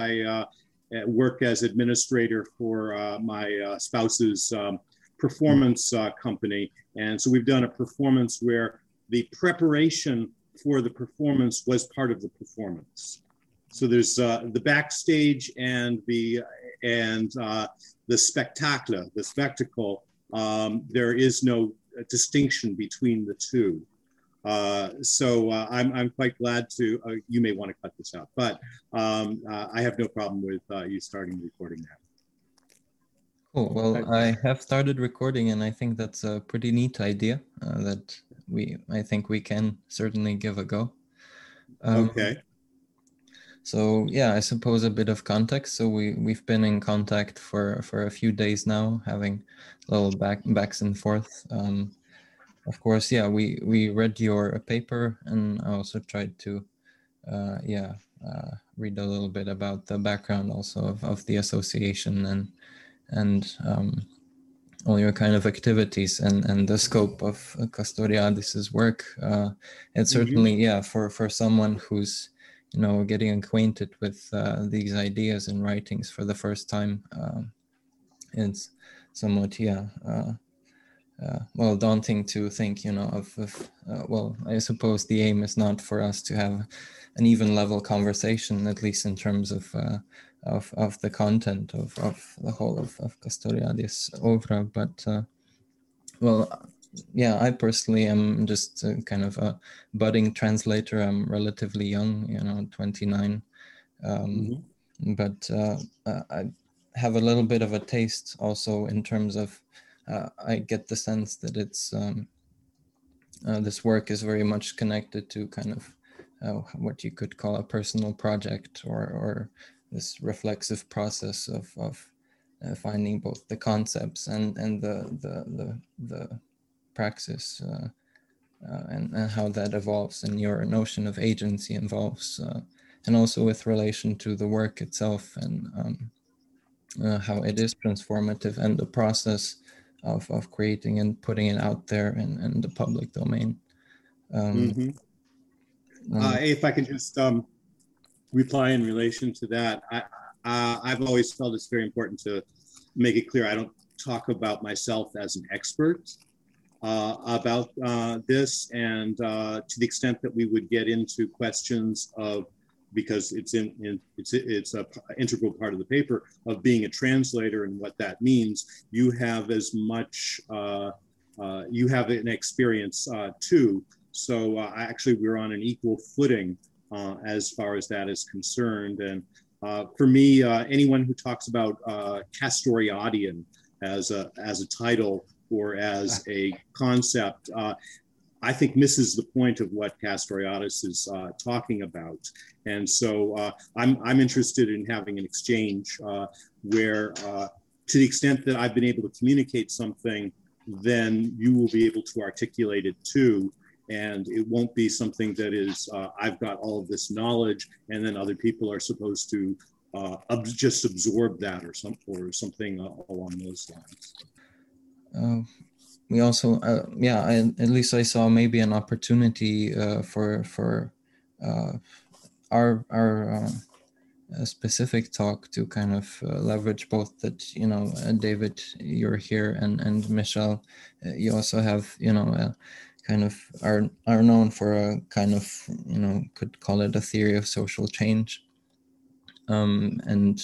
I work as administrator for my spouse's performance company. And so we've done a performance where the preparation for the performance was part of the performance. So there's the backstage and the spectacle, the spectacle. There is no distinction between the two. So I'm quite glad to, you may want to cut this out, but I have no problem with you starting recording now. Cool. Well, I have started recording, and I think that's a pretty neat idea that I think we can certainly give a go. Okay. So yeah, I suppose a bit of context. So we've been in contact for a few days now, having little backs and forth. Of course, yeah, we read your paper, and I also tried to read a little bit about the background also of the association and all your kind of activities and the scope of Castoriadis's work. It's certainly, yeah, for someone who's, you know, getting acquainted with these ideas and writings for the first time, it's somewhat, yeah, well, daunting to think, you know, well, I suppose the aim is not for us to have an even level conversation, at least in terms of the content of the whole of Castoriadis' obra, but, well, yeah, I personally am just kind of a budding translator. I'm relatively young, you know, 29, but I have a little bit of a taste also in terms of, I get the sense that it's, this work is very much connected to kind of what you could call a personal project or this reflexive process of finding both the concepts and the praxis and how that evolves, and your notion of agency involves, and also with relation to the work itself and how it is transformative, and the process of creating and putting it out there in the public domain. If I can just reply in relation to that, I've always felt it's very important to make it clear I don't talk about myself as an expert about this, and to the extent that we would get into questions of, because it's a integral part of the paper, of being a translator and what that means, you have as much, you have an experience too. So actually we're on an equal footing as far as that is concerned. And for me, anyone who talks about Castoriadian as a title or as a concept, I think misses the point of what Castoriadis is talking about. And so I'm interested in having an exchange where to the extent that I've been able to communicate something, then you will be able to articulate it too. And it won't be something that is, I've got all of this knowledge and then other people are supposed to just absorb that or something along those lines. We also, at least I saw maybe an opportunity for our specific talk to kind of leverage both that, you know, David, you're here, and Michelle, you also have, you know, kind of are known for a kind of, you know, could call it a theory of social change. And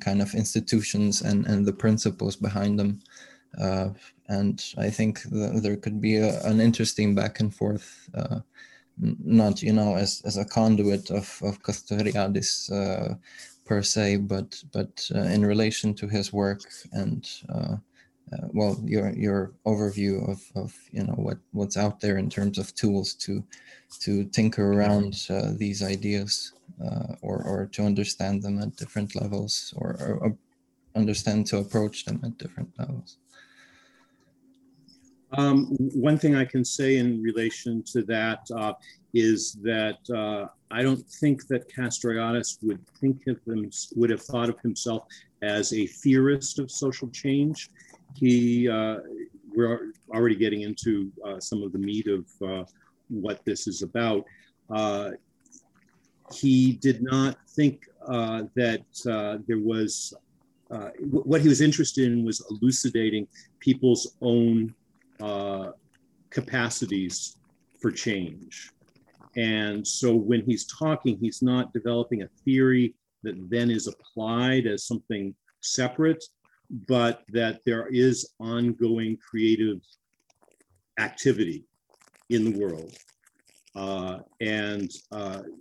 kind of institutions and the principles behind them. And I think there could be an interesting back and forth, not, you know, as a conduit of Castoriadis per se, but in relation to his work and well, your overview of you know what's out there in terms of tools to tinker around these ideas or to understand them at different levels or understand to approach them at different levels. One thing I can say in relation to that is that I don't think that Castoriadis would have thought of himself as a theorist of social change. He, we're already getting into some of the meat of what this is about. he did not think that there was, what he was interested in was elucidating people's own capacities for change. And so when he's talking, he's not developing a theory that then is applied as something separate, but that there is ongoing creative activity in the world. And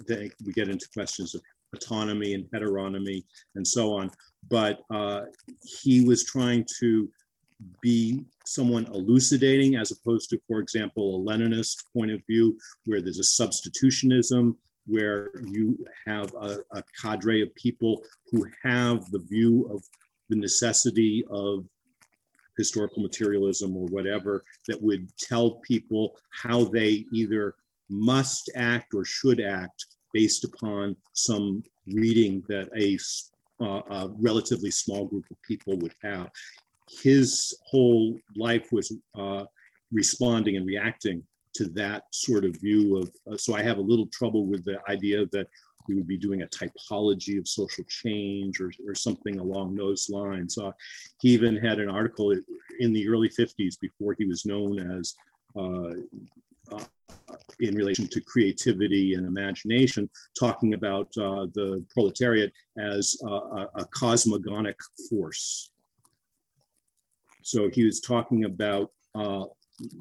then we get into questions of autonomy and heteronomy and so on. But he was trying to be someone elucidating as opposed to, for example, a Leninist point of view where there's a substitutionism, where you have a cadre of people who have the view of the necessity of historical materialism or whatever that would tell people how they either must act or should act based upon some reading that a relatively small group of people would have. His whole life was responding and reacting to that sort of view of, so I have a little trouble with the idea that we would be doing a typology of social change or something along those lines. He even had an article in the early 50s before he was known as, in relation to creativity and imagination, talking about the proletariat as a cosmogonic force. So he was talking about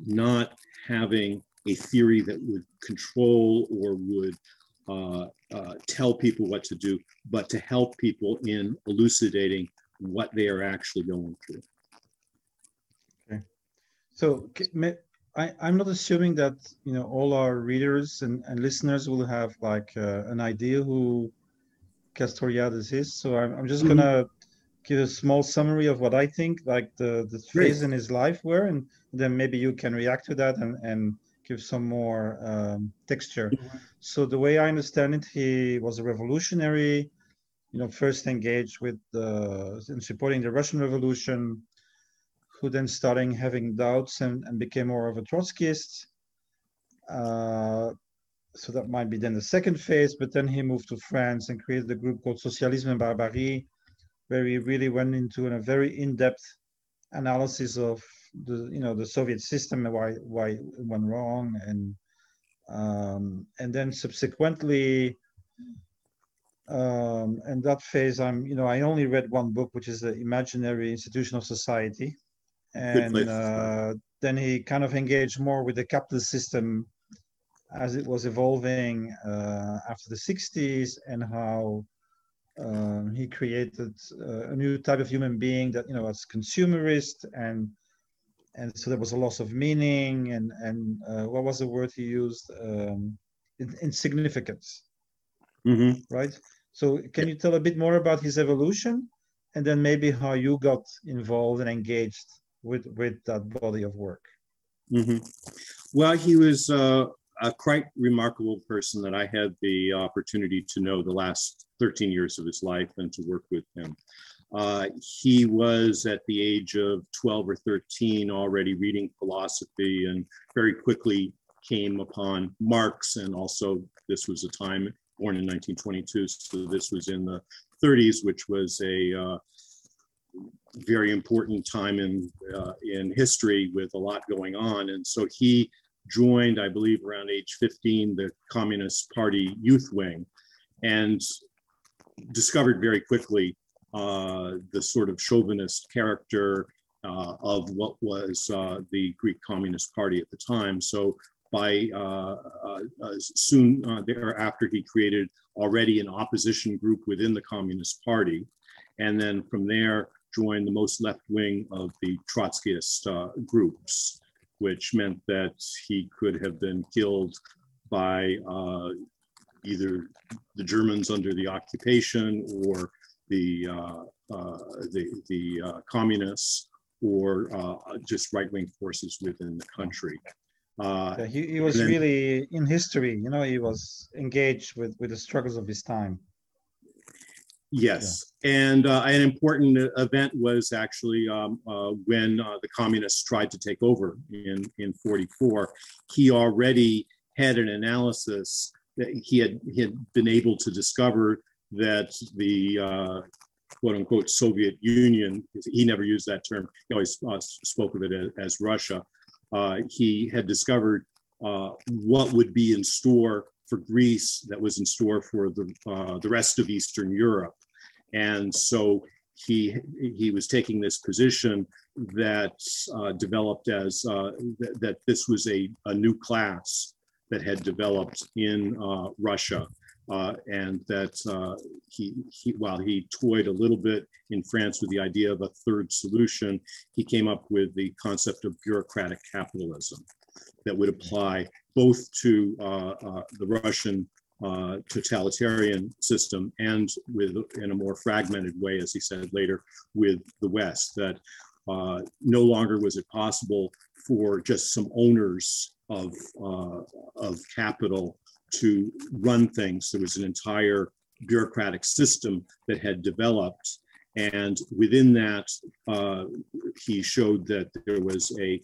not having a theory that would control or would tell people what to do, but to help people in elucidating what they are actually going through. Okay. So I'm not assuming that, you know, all our readers and listeners will have like an idea who Castoriadis is. So I'm just gonna give a small summary of what I think like the phase in his life were, and then maybe you can react to that and give some more texture. So the way I understand it, he was a revolutionary, you know, first engaged with in supporting the Russian Revolution, who then starting having doubts and became more of a Trotskyist. So that might be then the second phase, but then he moved to France and created a group called Socialisme ou Barbarie, where he really went into a very in-depth analysis of the, you know, the Soviet system and why it went wrong. And then subsequently, in that phase, I only read one book, which is The Imaginary Institution of Society. And then he kind of engaged more with the capitalist system as it was evolving after the 60s, and how he created a new type of human being that, you know, was consumerist. And so there was a loss of meaning and what was the word he used? Insignificance, right? So can you tell a bit more about his evolution, and then maybe how you got involved and engaged with that body of work? Well, he was a quite remarkable person that I had the opportunity to know the last 13 years of his life and to work with him. He was at the age of 12 or 13 already reading philosophy, and very quickly came upon Marx. And also this was a time, born in 1922, so this was in the 30s, which was a very important time in history with a lot going on. And so he joined, I believe, around age 15, the Communist Party youth wing, and discovered very quickly the sort of chauvinist character of what was the Greek Communist Party at the time. So by soon thereafter, he created already an opposition group within the Communist Party. And then from there, joined the most left-wing of the Trotskyist groups, which meant that he could have been killed by either the Germans under the occupation or the communists, or just right-wing forces within the country. He was really in history, you know, he was engaged with the struggles of his time. Yes, yeah. And an important event was actually when the communists tried to take over in 44. He already had an analysis he had been able to discover that the quote unquote Soviet Union, he never used that term, he always spoke of it as Russia. He had discovered what would be in store for Greece that was in store for the rest of Eastern Europe. And so he was taking this position that developed as, that this was a new class that had developed in Russia. And that while he toyed a little bit in France with the idea of a third solution, he came up with the concept of bureaucratic capitalism that would apply both to the Russian totalitarian system and in a more fragmented way, as he said later, with the West, that no longer was it possible for just some owners of capital to run things. There was an entire bureaucratic system that had developed. And within that, he showed that there was a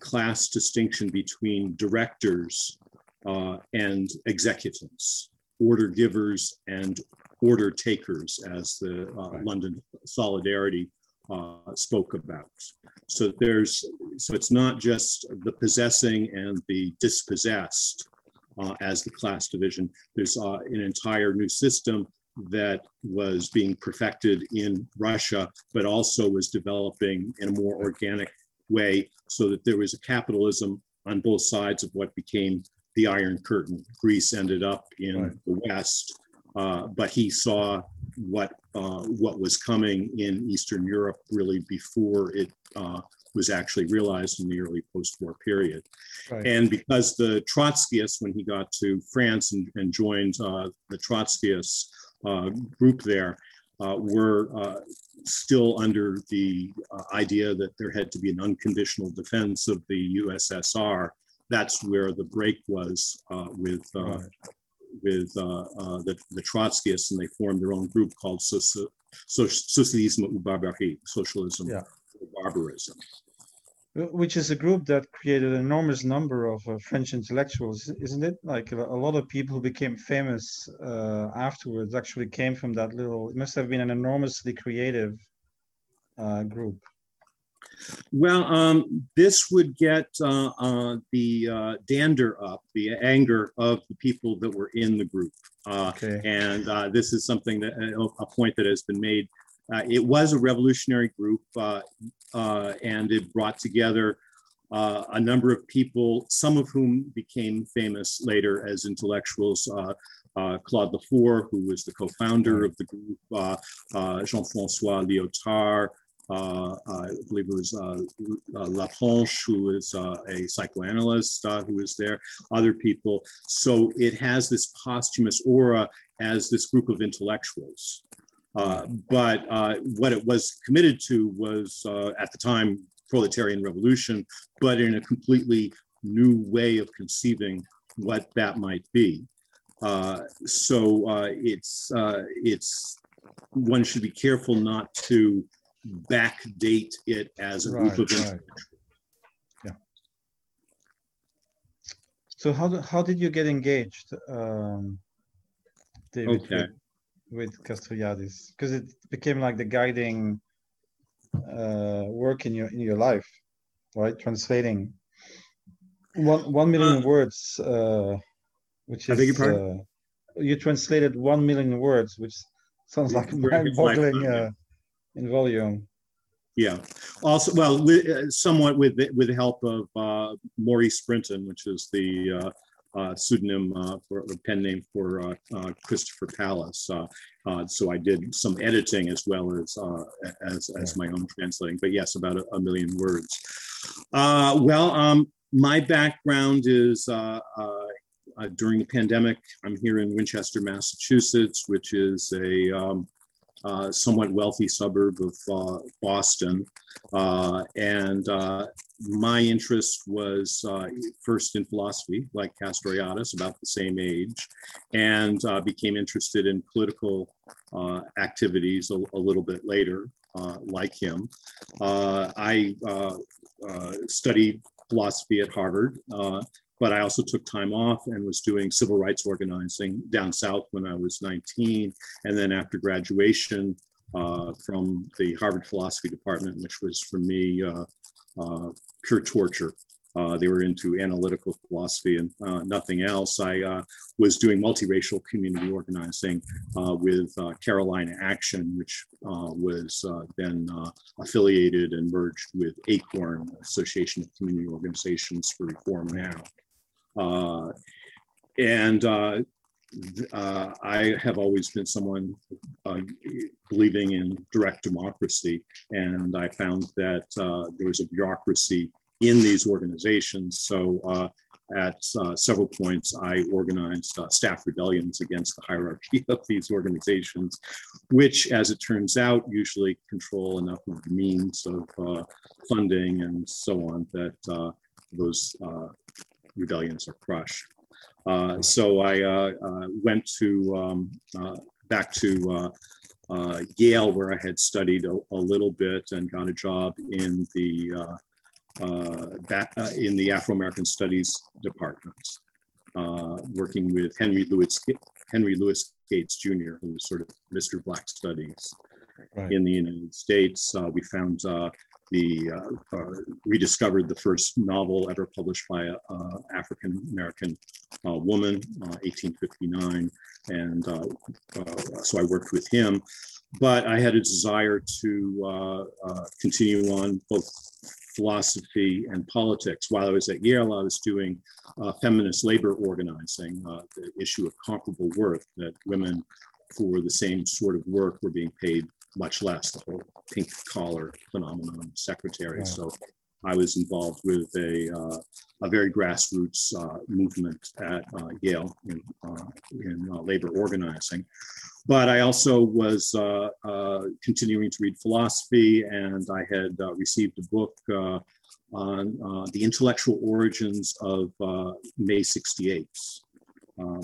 class distinction between directors and executants, order givers and order takers, as the London Solidarity spoke about. So it's not just the possessing and the dispossessed as the class division. There's an entire new system that was being perfected in Russia, but also was developing in a more organic way, so that there was a capitalism on both sides of what became the Iron Curtain. Greece ended up in the West, but he saw what was coming in Eastern Europe really before it was actually realized in the early post-war period. Right. And because the Trotskyists, when he got to France and joined the Trotskyists group there, were still under the idea that there had to be an unconditional defense of the USSR. That's where the break was with the Trotskyists, and they formed their own group called Socialisme ou Barbarie, Socialism or Barbarism. Which is a group that created an enormous number of French intellectuals, isn't it? Like a lot of people who became famous afterwards actually came from that little, it must have been an enormously creative group. Well, this would get the dander up, the anger of the people that were in the group. And this is something that, a point that has been made. It was a revolutionary group, and it brought together a number of people, some of whom became famous later as intellectuals. Claude Lefort, who was the co-founder of the group, Jean-François Lyotard, I believe it was Laplanche, who is a psychoanalyst who was there, other people. So it has this posthumous aura as this group of intellectuals. But what it was committed to was, at the time, proletarian revolution, but in a completely new way of conceiving what that might be. So it's one should be careful not to backdate it as a group of So how did you get engaged, David? Okay. With Castoriadis, because it became like the guiding work in your life, right? Translating 1 million words, which is, I beg your pardon? You translated 1 million words, which sounds like mind-boggling in volume. Yeah. Also, well, somewhat with the help of Maurice Brinton, which is the pseudonym for the pen name for Christopher Pallas. So I did some editing as well as my own translating, but yes, about a million words. My background is during the pandemic, I'm here in Winchester, Massachusetts, which is a somewhat wealthy suburb of Boston. And my interest was first in philosophy, like Castoriadis, about the same age, and became interested in political activities a little bit later, like him. I studied philosophy at Harvard But I also took time off and was doing civil rights organizing down south when I was 19. And then after graduation from the Harvard philosophy department, which was for me pure torture. They were into analytical philosophy and nothing else. I was doing multiracial community organizing with Carolina Action, which was then affiliated and merged with ACORN, Association of Community Organizations for Reform Now. I have always been someone believing in direct democracy, and I found that there was a bureaucracy in these organizations. So at several points, I organized staff rebellions against the hierarchy of these organizations, which, as it turns out, usually control enough of the means of funding and so on that those rebellions are crushed. So I went to back to Yale, where I had studied a little bit and got a job in the in the Afro-American Studies department, working with Henry Louis Gates Jr., who was sort of Mr. Black Studies in the United States. We found rediscovered the first novel ever published by an African-American woman, 1859. And so I worked with him, but I had a desire to continue on both philosophy and politics. While I was at Yale, I was doing feminist labor organizing, the issue of comparable worth, that women for the same sort of work were being paid much less, the whole pink collar phenomenon, secretary. Right. So I was involved with a very grassroots movement at Yale in labor organizing. But I also was continuing to read philosophy, and I had received a book on the intellectual origins of May 68,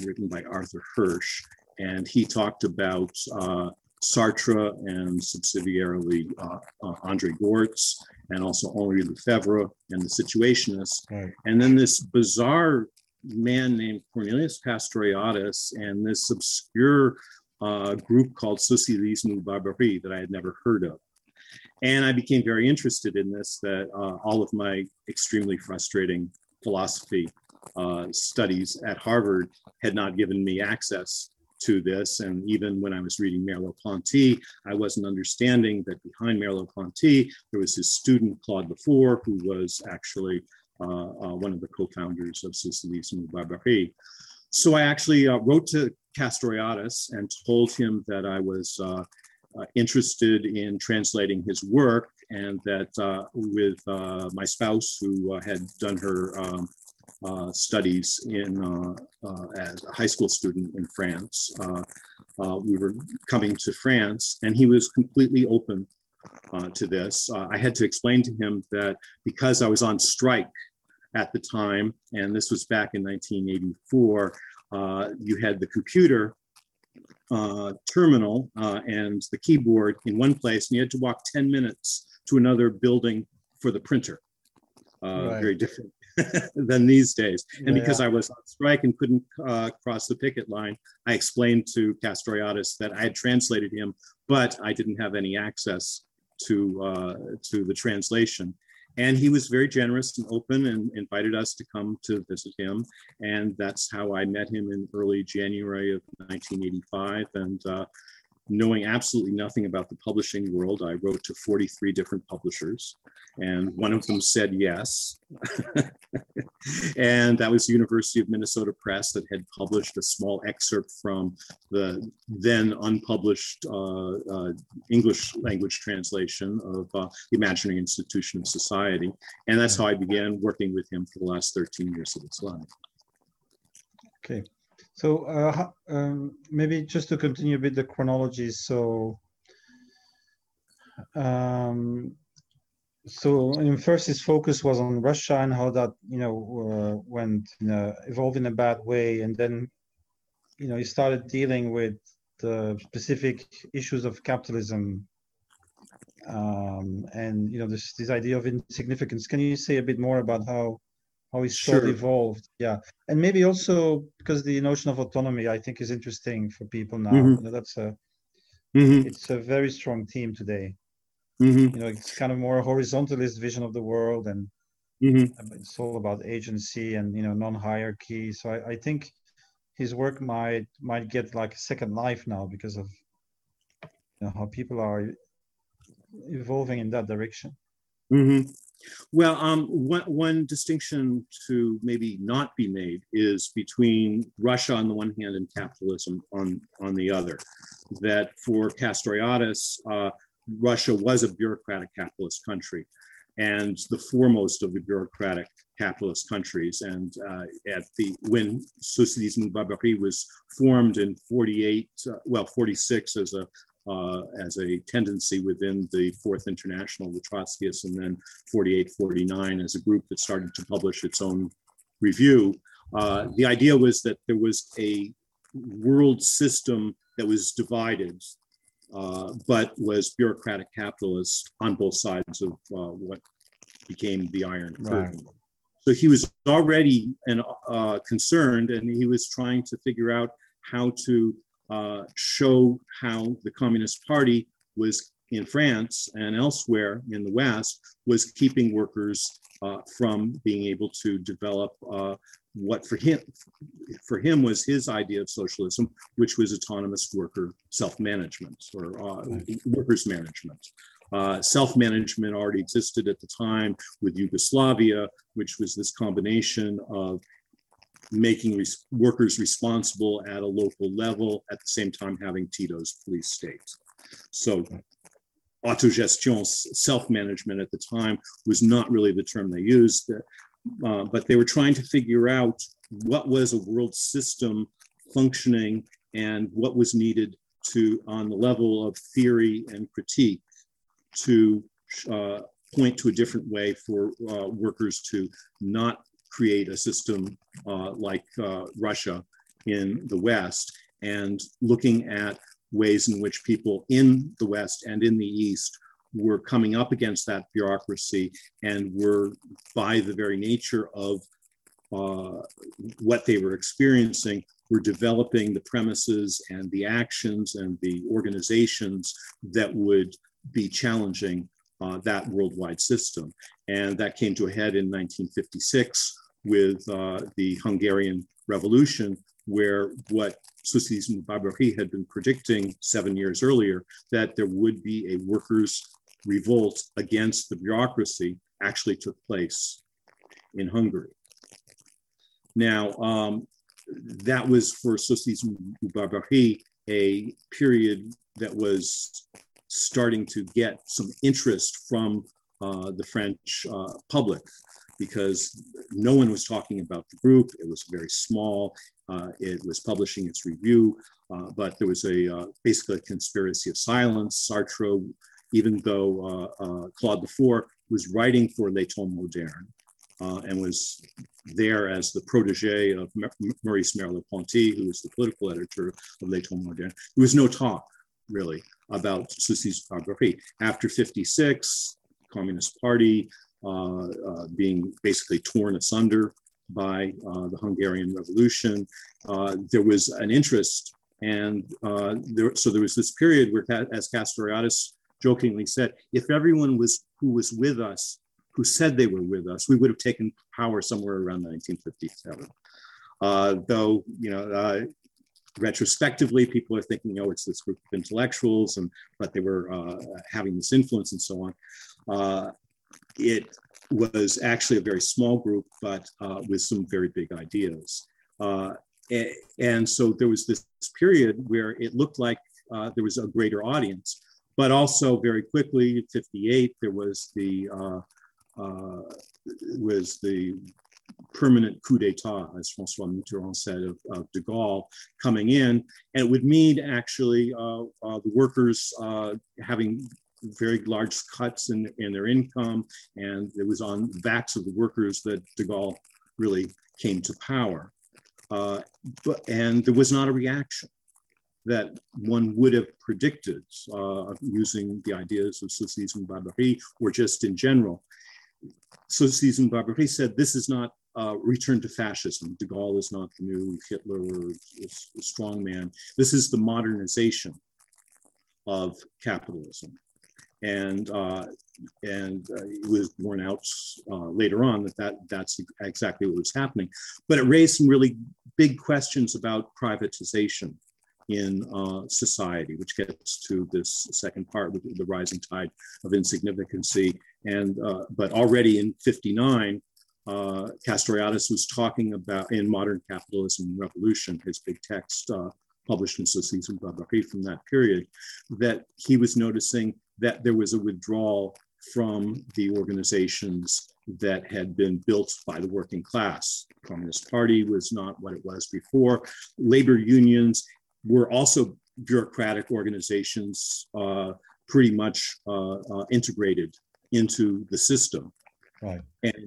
written by Arthur Hirsch. And he talked about Sartre and subsidiarily André Gortz, and also Henri Lefebvre and the Situationists. Right. And then this bizarre man named Cornelius Castoriadis and this obscure group called Socialisme ou Barbarie that I had never heard of. And I became very interested in this, that all of my extremely frustrating philosophy studies at Harvard had not given me access to this. And even when I was reading Merleau-Ponty, I wasn't understanding that behind Merleau-Ponty, there was his student, Claude Lefort, who was actually one of the co-founders of Socialisme ou Barbarie. So I actually wrote to Castoriadis and told him that I was interested in translating his work, and that with my spouse, who had done her studies in as a high school student in France. We were coming to France, and he was completely open to this. I had to explain to him that because I was on strike at the time, and this was back in 1984, you had the computer terminal and the keyboard in one place, and you had to walk 10 minutes to another building for the printer. Very different than these days. And because I was on strike and couldn't cross the picket line, I explained to Castoriadis that I had translated him, but I didn't have any access to the translation. And he was very generous and open and invited us to come to visit him. And that's how I met him in early January of 1985. And knowing absolutely nothing about the publishing world, I wrote to 43 different publishers, and one of them said yes. And that was the University of Minnesota Press, that had published a small excerpt from the then unpublished English language translation of The Imaginary Institution of Society. And that's how I began working with him for the last 13 years of his life. Okay. So maybe just to continue a bit the chronology. So first his focus was on Russia and how that went evolved in a bad way, and then he started dealing with the specific issues of capitalism and this idea of insignificance. Can you say a bit more about how how his thought evolved. Yeah. And maybe also because the notion of autonomy, I think, is interesting for people now. You know, that's a, it's a very strong theme today. You know, it's kind of more a horizontalist vision of the world, and it's all about agency and, you know, non-hierarchy. So I think his work might get like a second life now because of, you know, how people are evolving in that direction. Well, one distinction to maybe not be made is between Russia on the one hand and capitalism on the other. That for Castoriadis, Russia was a bureaucratic capitalist country, and the foremost of the bureaucratic capitalist countries. And when Socialisme ou Barbarie was formed in 46 as a tendency within the Fourth International, the Trotskyists, and then 48, 49 as a group that started to publish its own review. The idea was that there was a world system that was divided, but was bureaucratic capitalist on both sides of what became the Iron Curtain. Right. So he was already concerned, and he was trying to figure out how to show how the Communist Party was in France and elsewhere in the West was keeping workers from being able to develop what for him was his idea of socialism, which was autonomous worker self-management or workers' management. Self-management already existed at the time with Yugoslavia, which was this combination of making workers responsible at a local level, at the same time having Tito's police state. So autogestion, self-management at the time, was not really the term they used, but they were trying to figure out what was a world system functioning and what was needed to, on the level of theory and critique, to point to a different way for workers to not create a system like Russia in the West, and looking at ways in which people in the West and in the East were coming up against that bureaucracy and were, by the very nature of what they were experiencing, were developing the premises and the actions and the organizations that would be challenging that worldwide system. And that came to a head in 1956 with the Hungarian Revolution, where what Socialisme ou Barbarie had been predicting 7 years earlier, that there would be a workers' revolt against the bureaucracy, actually took place in Hungary. Now, that was for Socialisme ou Barbarie a period that was starting to get some interest from the French public, because no one was talking about the group. It was very small. It was publishing its review, but there was basically a conspiracy of silence. Sartre, even though Claude Lefort was writing for Les Temps Modernes and was there as the protege of Maurice Merleau-Ponty, who was the political editor of Les Temps Modernes, there was no talk, really, about Socialisme ou Barbarie. After 1956, Communist Party being basically torn asunder by the Hungarian Revolution, there was an interest, and so there was this period where, as Castoriadis jokingly said, if everyone who was with us, who said they were with us, we would have taken power somewhere around 1957. Though, you know, retrospectively, people are thinking, oh, it's this group of intellectuals, but they were having this influence and so on. It was actually a very small group, but with some very big ideas. And so there was this period where it looked like there was a greater audience, but also very quickly, 1958, there was the permanent coup d'etat, as Francois Mitterrand said, of de Gaulle coming in. And it would mean actually the workers having very large cuts in their income. And it was on the backs of the workers that de Gaulle really came to power. And there was not a reaction that one would have predicted using the ideas of Socialisme ou Barbarie or just in general. Socialisme ou Barbarie said, this is not return to fascism. De Gaulle is not the new Hitler or strongman. This is the modernization of capitalism. And it was borne out later on that's exactly what was happening. But it raised some really big questions about privatization in society, which gets to this second part, the rising tide of insignificancy. But already in '59, Castoriadis was talking about, in Modern Capitalism and Revolution, his big text published in Socialisme ou Barbarie from that period, that he was noticing that there was a withdrawal from the organizations that had been built by the working class. The Communist Party was not what it was before. Labor unions were also bureaucratic organizations, pretty much integrated into the system. Right. And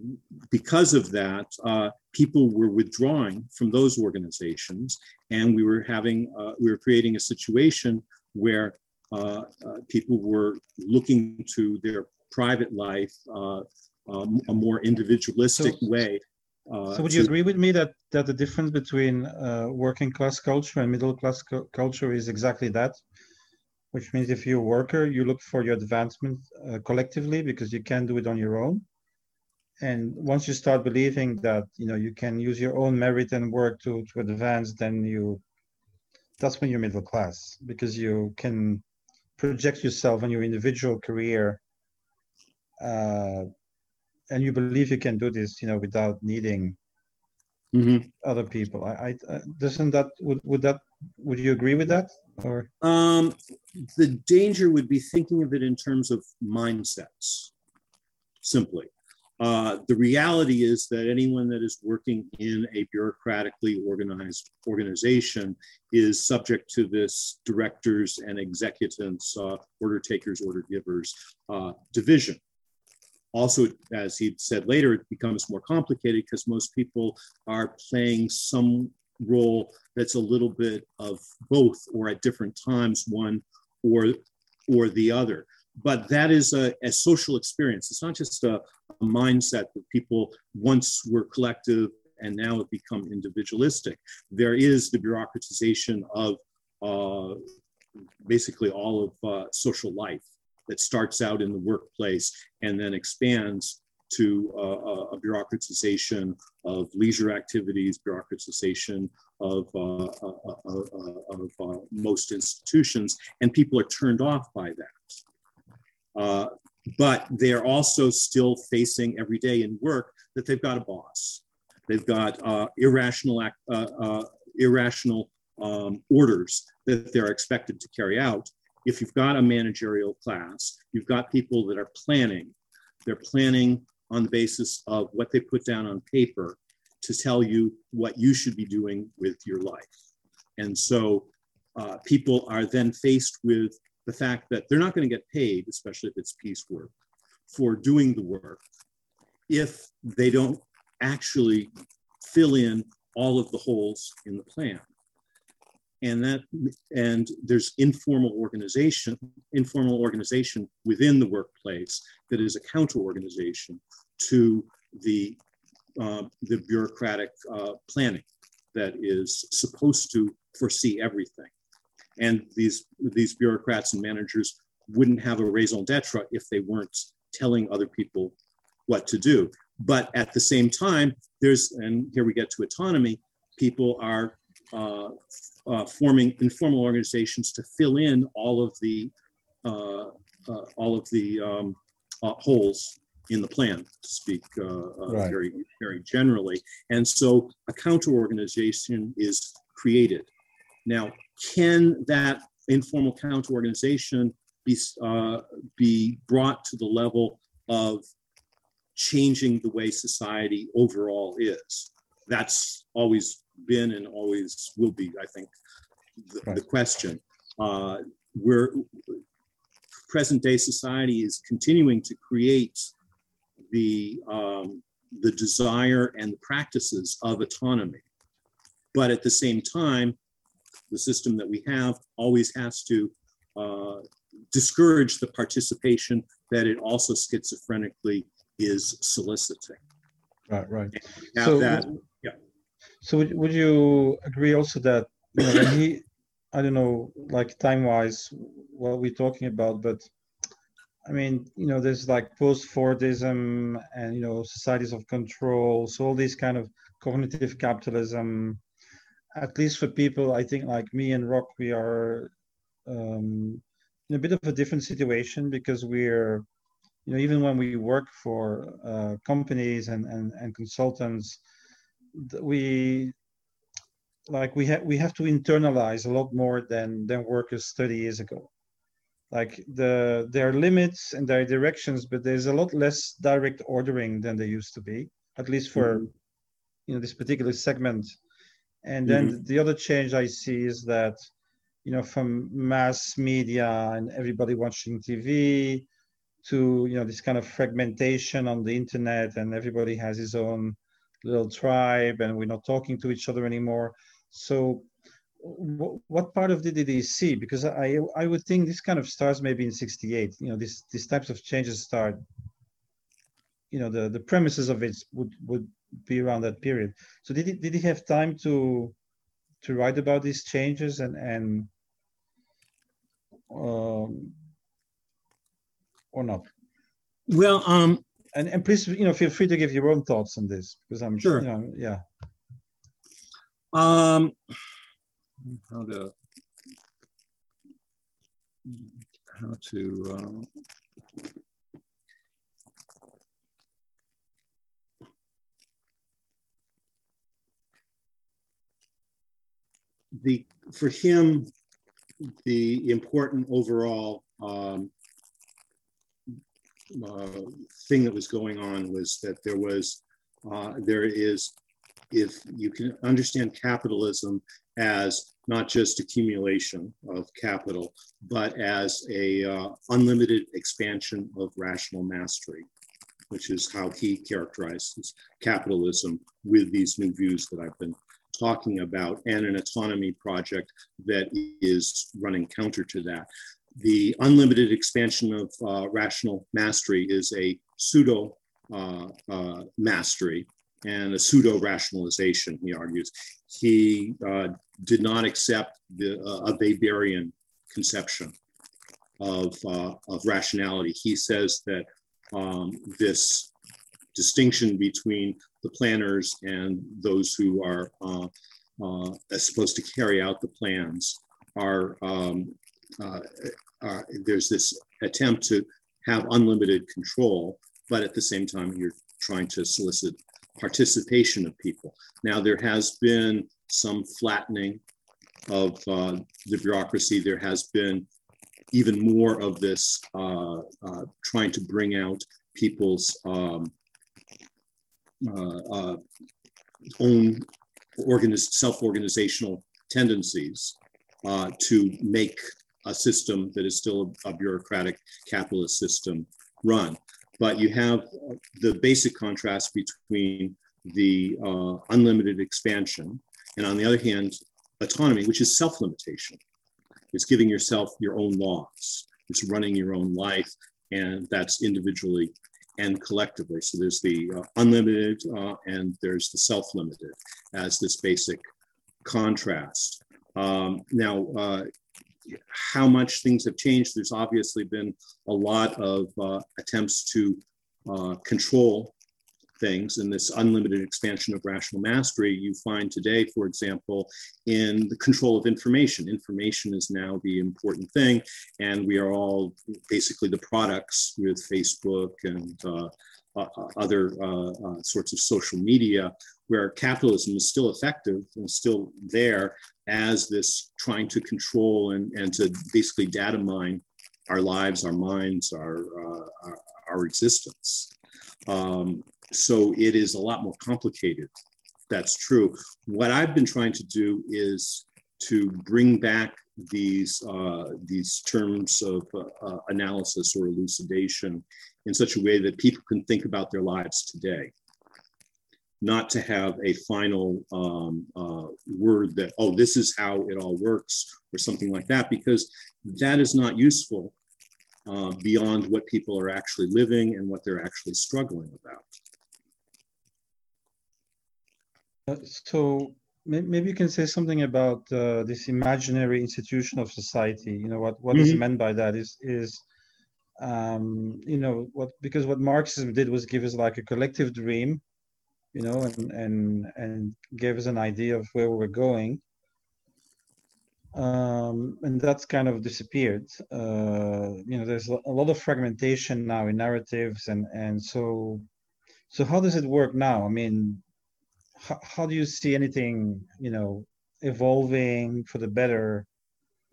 because of that, people were withdrawing from those organizations, and we were having, creating a situation where people were looking to their private life a more individualistic way. So would you agree with me that the difference between working class culture and middle class culture is exactly that? Which means if you're a worker, you look for your advancement collectively, because you can't do it on your own. And once you start believing that, you know, you can use your own merit and work to advance, then that's when you're middle class, because you can project yourself on your individual career, and you believe you can do this, you know, without needing other people. Would you agree with that? Or the danger would be thinking of it in terms of mindsets, simply. The reality is that anyone that is working in a bureaucratically organized organization is subject to this directors and executants, order takers, order givers division. Also, as he said later, it becomes more complicated because most people are playing some role that's a little bit of both, or at different times, one or the other. But that is a social experience. It's not just a mindset that people once were collective and now have become individualistic. There is the bureaucratization of basically all of social life that starts out in the workplace and then expands to a bureaucratization of leisure activities, bureaucratization of most institutions, and people are turned off by that. But they're also still facing every day in work that they've got a boss. They've got irrational orders that they're expected to carry out. If you've got a managerial class, you've got people that are planning. They're planning on the basis of what they put down on paper to tell you what you should be doing with your life. And so people are then faced with the fact that they're not going to get paid, especially if it's piecework, for doing the work, if they don't actually fill in all of the holes in the plan. And there's informal organization within the workplace that is a counter-organization to the bureaucratic planning that is supposed to foresee everything. And these bureaucrats and managers wouldn't have a raison d'etre if they weren't telling other people what to do. But at the same time, and here we get to autonomy, people are forming informal organizations to fill in all of the holes in the plan, to speak right. Very, very generally. And so a counter-organization is created. Now, can that informal counter-organization be brought to the level of changing the way society overall is? That's always been and always will be, I think, the question. Where present-day society is continuing to create the desire and the practices of autonomy, but at the same time, the system that we have always has to discourage the participation that it also schizophrenically is soliciting. Right, right. So, that, yeah. So would you agree also that, you know, when he, I don't know, like time-wise, what we're talking about, but I mean, you know, there's like post-Fordism and, you know, societies of control. So all these kind of cognitive capitalism, at least for people, I think like me and Rock, we are in a bit of a different situation because we're, you know, even when we work for companies and consultants, we like we have to internalize a lot more than workers 30 years ago. Like there are limits and there are directions, but there's a lot less direct ordering than there used to be, at least for you know, this particular segment. And then the other change I see is that, you know, from mass media and everybody watching TV to, you know, this kind of fragmentation on the internet, and everybody has his own little tribe and we're not talking to each other anymore. So what part of did he see? Because I would think this kind of starts maybe in 68, you know, these types of changes start, you know, the premises of it would be around that period. So did he have time to write about these changes and or not? Well, and please, you know, feel free to give your own thoughts on this, because I'm sure, you know, yeah. For him, the important overall thing that was going on was that there is, if you can understand capitalism as not just accumulation of capital, but as a unlimited expansion of rational mastery, which is how he characterizes capitalism with these new views that I've been talking about, and an autonomy project that is running counter to that. The unlimited expansion of rational mastery is a pseudo mastery and a pseudo rationalization, he argues. He did not accept a Weberian conception of rationality. He says that this distinction between the planners and those who are supposed to carry out the plans are there's this attempt to have unlimited control, but at the same time you're trying to solicit participation of people. Now there has been some flattening of the bureaucracy. There has been even more of this trying to bring out people's own self-organizational tendencies to make a system that is still a bureaucratic capitalist system run. But you have the basic contrast between the unlimited expansion and, on the other hand, autonomy, which is self-limitation. It's giving yourself your own laws. It's running your own life, and that's individually and collectively. So there's the unlimited and there's the self-limited as this basic contrast. How much things have changed? There's obviously been a lot of attempts to control things in this unlimited expansion of rational mastery. You find today, for example, in the control of information. Information is now the important thing, and we are all basically the products with Facebook and other sorts of social media, where capitalism is still effective and still there as this trying to control and to basically data mine our lives, our minds, our existence. So it is a lot more complicated. That's true. What I've been trying to do is to bring back these terms of analysis or elucidation in such a way that people can think about their lives today, not to have a final word that, oh, this is how it all works or something like that, because that is not useful beyond what people are actually living and what they're actually struggling about. So maybe you can say something about this imaginary institution of society. You know, what is meant by that is you know, because what Marxism did was give us like a collective dream, you know, and gave us an idea of where we were going. And that's kind of disappeared. You know, there's a lot of fragmentation now in narratives, and so how does it work now? I mean, how do you see anything, you know, evolving for the better?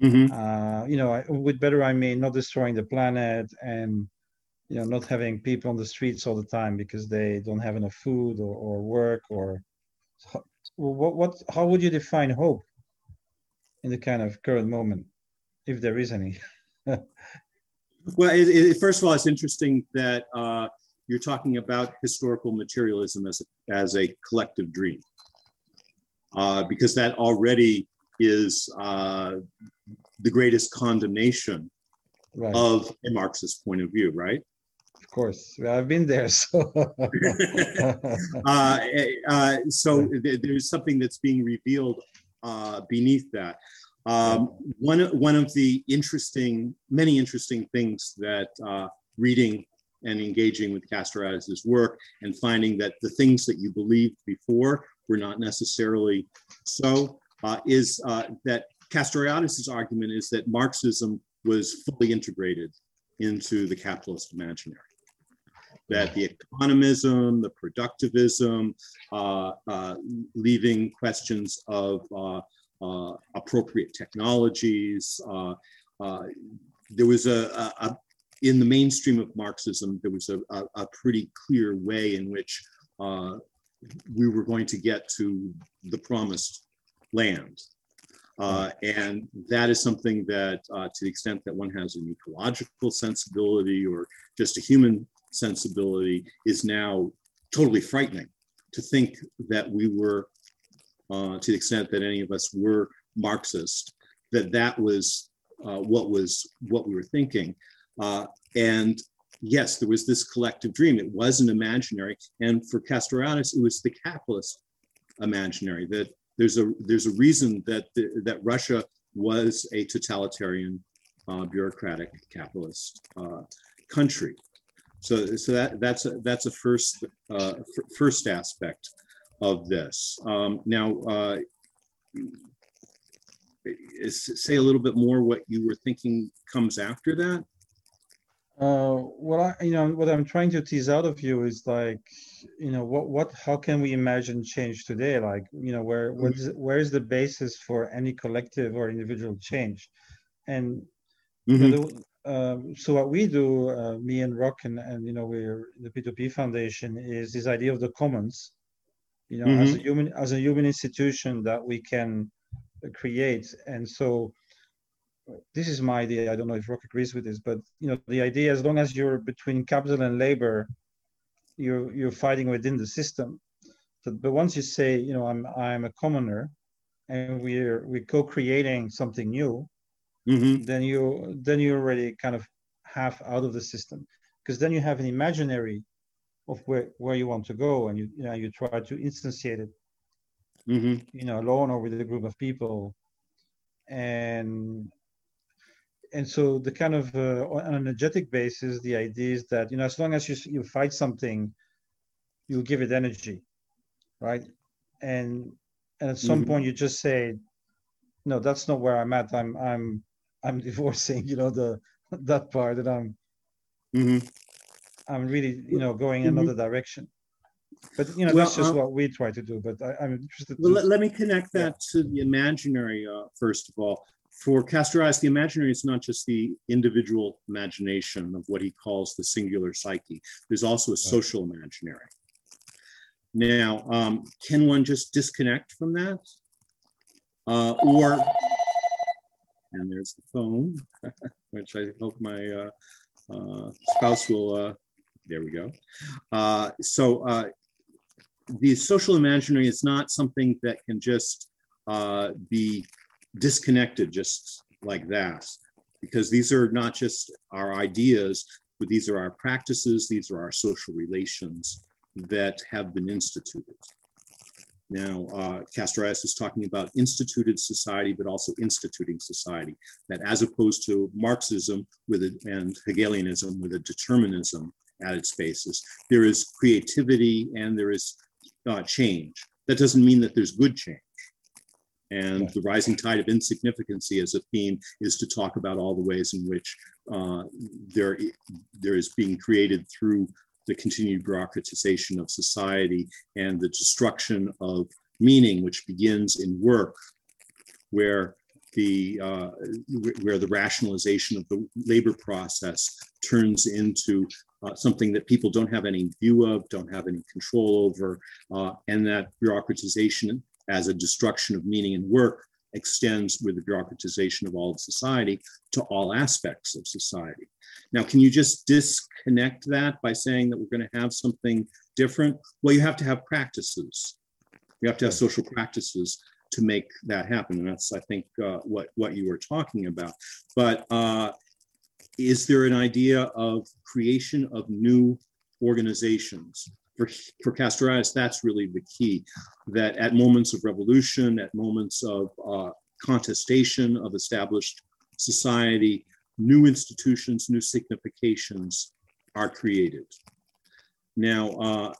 Mm-hmm. You know, with better I mean not destroying the planet and, you know, not having people on the streets all the time because they don't have enough food or work or how would you define hope in the kind of current moment, if there is any? Well, first of all, it's interesting that you're talking about historical materialism as a collective dream, because that already is the greatest condemnation, right, of a Marxist point of view, right? Of course, well, I've been there. So, so there's something that's being revealed beneath that. One of the many interesting things that reading and engaging with Castoriadis' work and finding that the things that you believed before were not necessarily so, is that Castoriadis' argument is that Marxism was fully integrated into the capitalist imaginary. That the economism, the productivism, leaving questions of appropriate technologies, there was a in the mainstream of Marxism, there was a pretty clear way in which we were going to get to the promised land. And that is something that, to the extent that one has an ecological sensibility or just a human sensibility, is now totally frightening to think that we were, to the extent that any of us were Marxist, that was what we were thinking. And yes, there was this collective dream. It was an imaginary, and for Castoriadis, it was the capitalist imaginary. That there's a reason that Russia was a totalitarian, bureaucratic, capitalist country. So that's a first aspect of this. Now, say a little bit more what you were thinking comes after that. What I'm trying to tease out of you is like, you know, how can we imagine change today? Like, you know, where is the basis for any collective or individual change? And so what we do, me and Rock and you know, we're the P2P Foundation, is this idea of the commons, you know, as a human institution that we can create. And so this is my idea. I don't know if Rock agrees with this, but you know, the idea, as long as you're between capital and labor, you're fighting within the system. But once you say, you know, I'm a commoner, and we're co-creating something new, then you're already kind of half out of the system, because then you have an imaginary of where you want to go, and you try to instantiate it, you know, alone or with a group of people, And so the kind of on an energetic basis, the idea is that, you know, as long as you fight something, you'll give it energy, right? And at some point you just say, no, that's not where I'm at. I'm divorcing, you know, that part, and I'm really, you know, going another direction. But, you know, well, that's just what we try to do. But I'm interested. Well, let me connect that to the imaginary, first of all. For Castoriadis, the imaginary is not just the individual imagination of what he calls the singular psyche. There's also a social imaginary. Now, can one just disconnect from that? And there's the phone, which I hope my spouse will, there we go. So the social imaginary is not something that can just be disconnected just like that, because these are not just our ideas, but these are our practices, these are our social relations that have been instituted. Now, Castoriadis is talking about instituted society, but also instituting society, that as opposed to Marxism with a, and Hegelianism with a determinism at its basis, there is creativity and there is change. That doesn't mean that there's good change. And the rising tide of insignificancy as a theme is to talk about all the ways in which there is being created through the continued bureaucratization of society and the destruction of meaning, which begins in work, where the rationalization of the labor process turns into something that people don't have any view of, don't have any control over, and that bureaucratization as a destruction of meaning and work extends with the bureaucratization of all of society to all aspects of society. Now, can you just disconnect that by saying that we're going to have something different? Well, you have to have practices. You have to have social practices to make that happen. And that's, I think, what you were talking about. But is there an idea of creation of new organizations? For Castoriadis, that's really the key, that at moments of revolution, at moments of contestation of established society, new institutions, new significations are created. Now,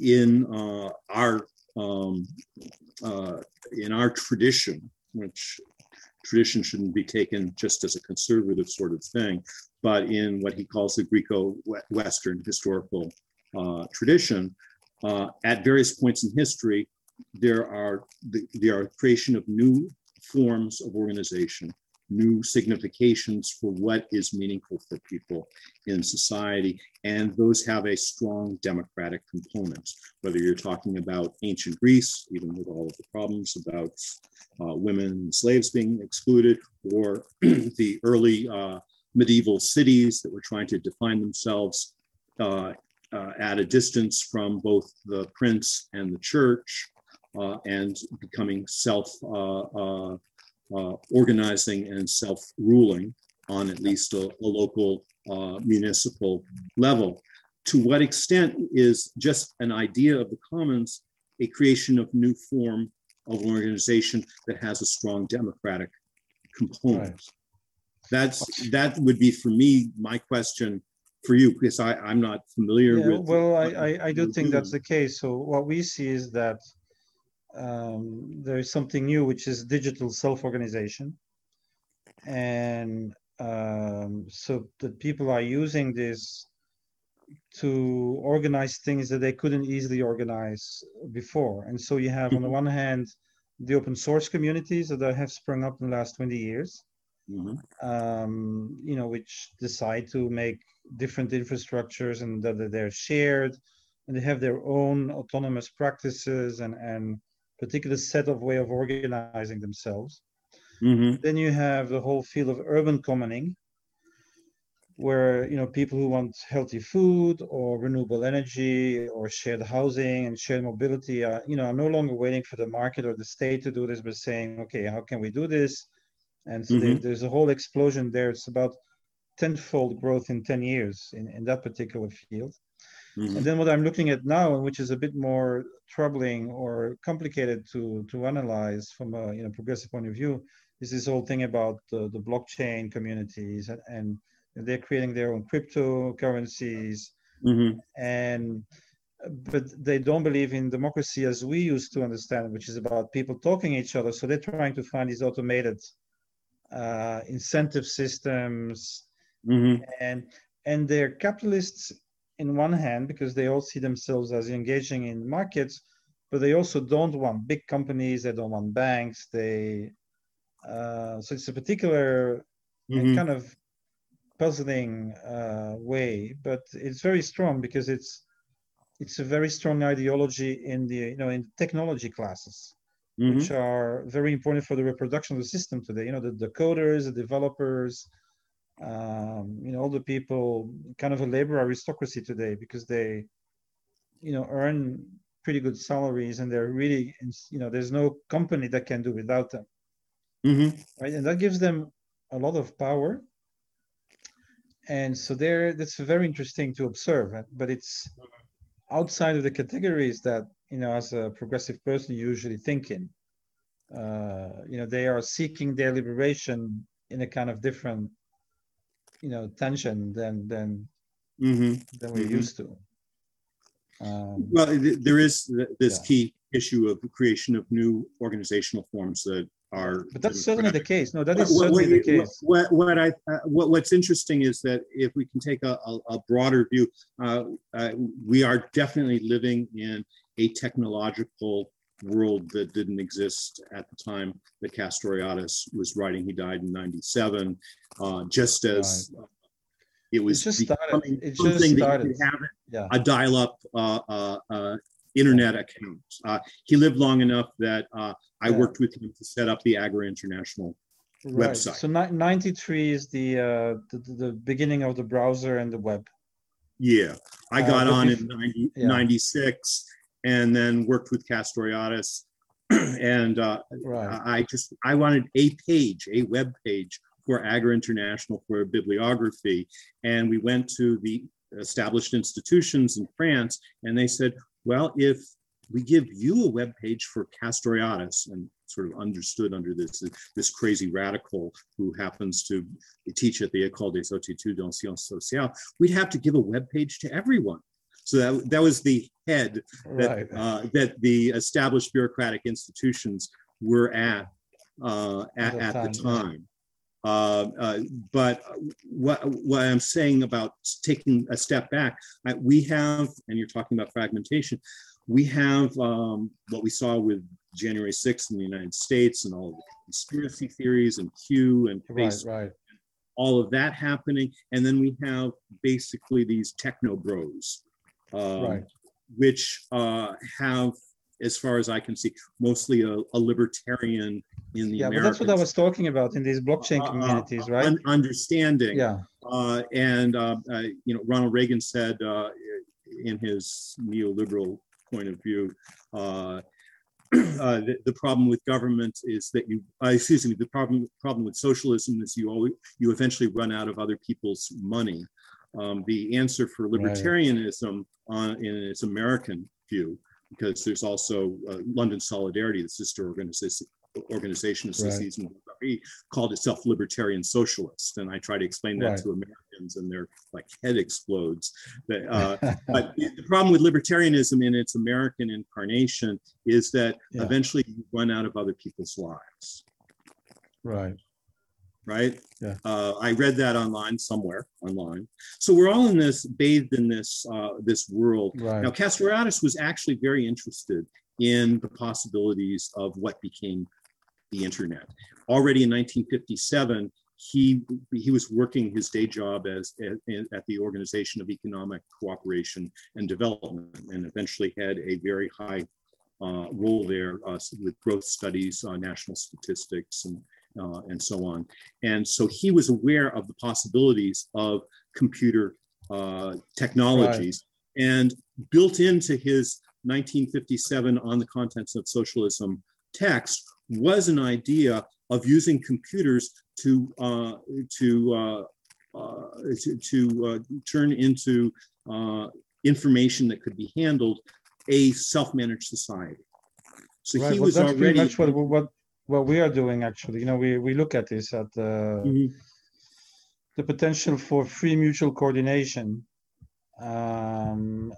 in our tradition, which tradition shouldn't be taken just as a conservative sort of thing, but in what he calls the Greco-Western historical tradition, at various points in history, there are creation of new forms of organization, new significations for what is meaningful for people in society, and those have a strong democratic component. Whether you're talking about ancient Greece, even with all of the problems about women and slaves being excluded, or the early medieval cities that were trying to define themselves at a distance from both the prince and the church, and becoming self-organizing and self-ruling on at least a local municipal level. To what extent is just an idea of the commons a creation of new form of organization that has a strong democratic component? Right. That would be, for me, my question for you, because I'm not familiar with. Well, I do think that's the case. So what we see is that there is something new, which is digital self-organization. And so the people are using this to organize things that they couldn't easily organize before. And so you have, on the one hand, the open source communities that have sprung up in the last 20 years, which decide to make different infrastructures and that they're shared, and they have their own autonomous practices and particular set of way of organizing themselves. Mm-hmm. Then you have the whole field of urban commoning, where people who want healthy food or renewable energy or shared housing and shared mobility are no longer waiting for the market or the state to do this, but saying, okay, how can we do this? And so there's a whole explosion there. It's about tenfold growth in 10 years in that particular field. Mm-hmm. And then what I'm looking at now, which is a bit more troubling or complicated to analyze from a progressive point of view, is this whole thing about the blockchain communities, and they're creating their own cryptocurrencies. Mm-hmm. But they don't believe in democracy as we used to understand, which is about people talking to each other. So they're trying to find these automated incentive systems. Mm-hmm. And they're capitalists in one hand, because they all see themselves as engaging in markets, but they also don't want big companies, they don't want banks, so it's a particular kind of puzzling way, but it's very strong because it's a very strong ideology in the in technology classes, which are very important for the reproduction of the system today. The coders, the developers, all the people, kind of a labor aristocracy today, because they, earn pretty good salaries, and they're really, there's no company that can do without them. Mm-hmm. Right? And that gives them a lot of power. And so that's very interesting to observe, but it's outside of the categories that you know, as a progressive person usually thinking. You know, they are seeking their liberation in a kind of different, you know, tension than we're used to. Well, there is this key issue of the creation of new organizational forms that are. But that's certainly the case. No, that is certainly the case. What's interesting is that if we can take a broader view, we are definitely living in a technological world that didn't exist at the time that Castoriadis was writing. He died in 97. Just as it was it just started. A dial-up internet account. He lived long enough that I worked with him to set up the Agora International website. So 93 is the beginning of the browser and the web. Yeah, I got on in 96. And then worked with Castoriadis, and I wanted a web page for Agora International for bibliography, and we went to the established institutions in France, and they said, "Well, if we give you a web page for Castoriadis," and sort of understood under this crazy radical who happens to teach at the Ecole des Hautes Etudes en Sciences Sociales, we'd have to give a web page to everyone. So that was the head that, that the established bureaucratic institutions were at the time. But what I'm saying about taking a step back, we have, and you're talking about fragmentation, we have what we saw with January 6th in the United States and all of the conspiracy theories and Q and Facebook. All of that happening. And then we have basically these techno bros. Which have, as far as I can see, mostly a libertarian in the American. But that's what I was talking about in these blockchain communities, right? Understanding. Yeah. You know, Ronald Reagan said in his neoliberal point of view, the problem with government is that the problem with socialism is you eventually run out of other people's money. The answer for libertarianism in its American view, because there's also London Solidarity, the sister organization of Socialisme ou Barbarie, called itself libertarian socialist. And I try to explain that to Americans and their head explodes. But the problem with libertarianism in its American incarnation is that eventually you run out of other people's lives. Right? Yeah. I read that online. So we're all in this, bathed in this this world. Now, Castoriadis was actually very interested in the possibilities of what became the internet. Already in 1957, he was working his day job at the Organization of Economic Cooperation and Development, and eventually had a very high role there with growth studies, national statistics, and so on. And so he was aware of the possibilities of computer technologies and built into his 1957 On the Contents of Socialism text was an idea of using computers to turn into information that could be handled a self-managed society. So he was already... What we are doing, actually, you know, we look at this at the potential for free mutual coordination, and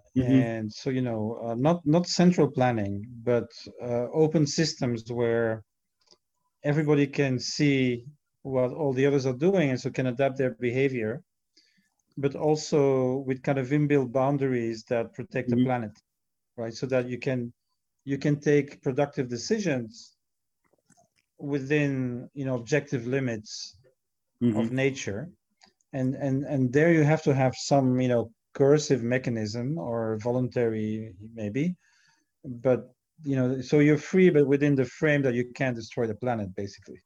so, you know, not central planning, but open systems where everybody can see what all the others are doing, and so can adapt their behavior, but also with kind of inbuilt boundaries that protect the planet, right? So that you can take productive decisions within, you know, objective limits of nature, and there you have to have some, you know, coercive mechanism or voluntary maybe, but, you know, so you're free, but within the frame that you can't destroy the planet, basically,